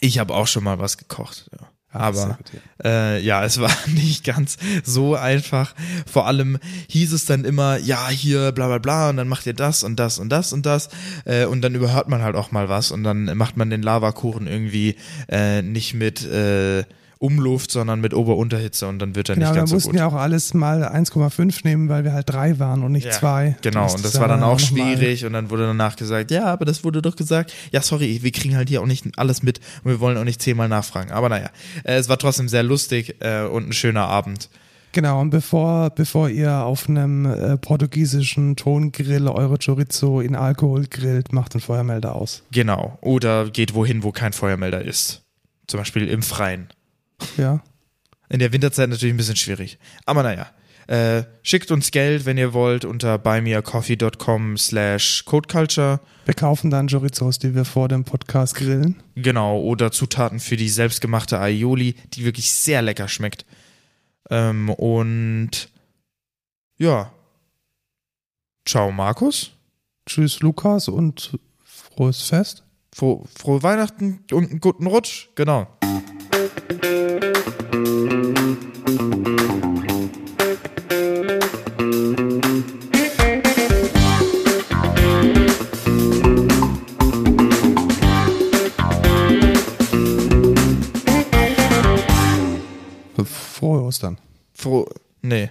Ich habe auch schon mal was gekocht, ja. Aber äh, ja, es war nicht ganz so einfach. Vor allem hieß es dann immer, ja, hier bla bla bla und dann macht ihr das und das und das und das äh, und dann überhört man halt auch mal was und dann macht man den Lavakuchen irgendwie äh, nicht mit äh, Umluft, sondern mit Ober-Unterhitze und dann wird er genau, nicht ganz so gut. Genau, wir mussten ja auch alles mal eins Komma fünf nehmen, weil wir halt drei waren und nicht zwei. Ja, genau, und das war dann auch schwierig und dann wurde danach gesagt, ja, aber das wurde doch gesagt, ja sorry, wir kriegen halt hier auch nicht alles mit und wir wollen auch nicht zehnmal nachfragen. Aber naja, es war trotzdem sehr lustig und ein schöner Abend. Genau, und bevor, bevor ihr auf einem äh, portugiesischen Tongrill eure Chorizo in Alkohol grillt, macht einen Feuermelder aus. Genau, oder geht wohin, wo kein Feuermelder ist. Zum Beispiel im Freien. Ja. In der Winterzeit natürlich ein bisschen schwierig. Aber naja, äh, schickt uns Geld, wenn ihr wollt, unter buy me a coffee dot com slash code culture. Wir kaufen dann Chorizos, die wir vor dem Podcast grillen. Genau, oder Zutaten für die selbstgemachte Aioli, die wirklich sehr lecker schmeckt. Ähm, und ja. Ciao, Markus. Tschüss, Lukas und frohes Fest. Fro- frohe Weihnachten und einen guten Rutsch. Genau. Frohe Ostern. Frohe, nee.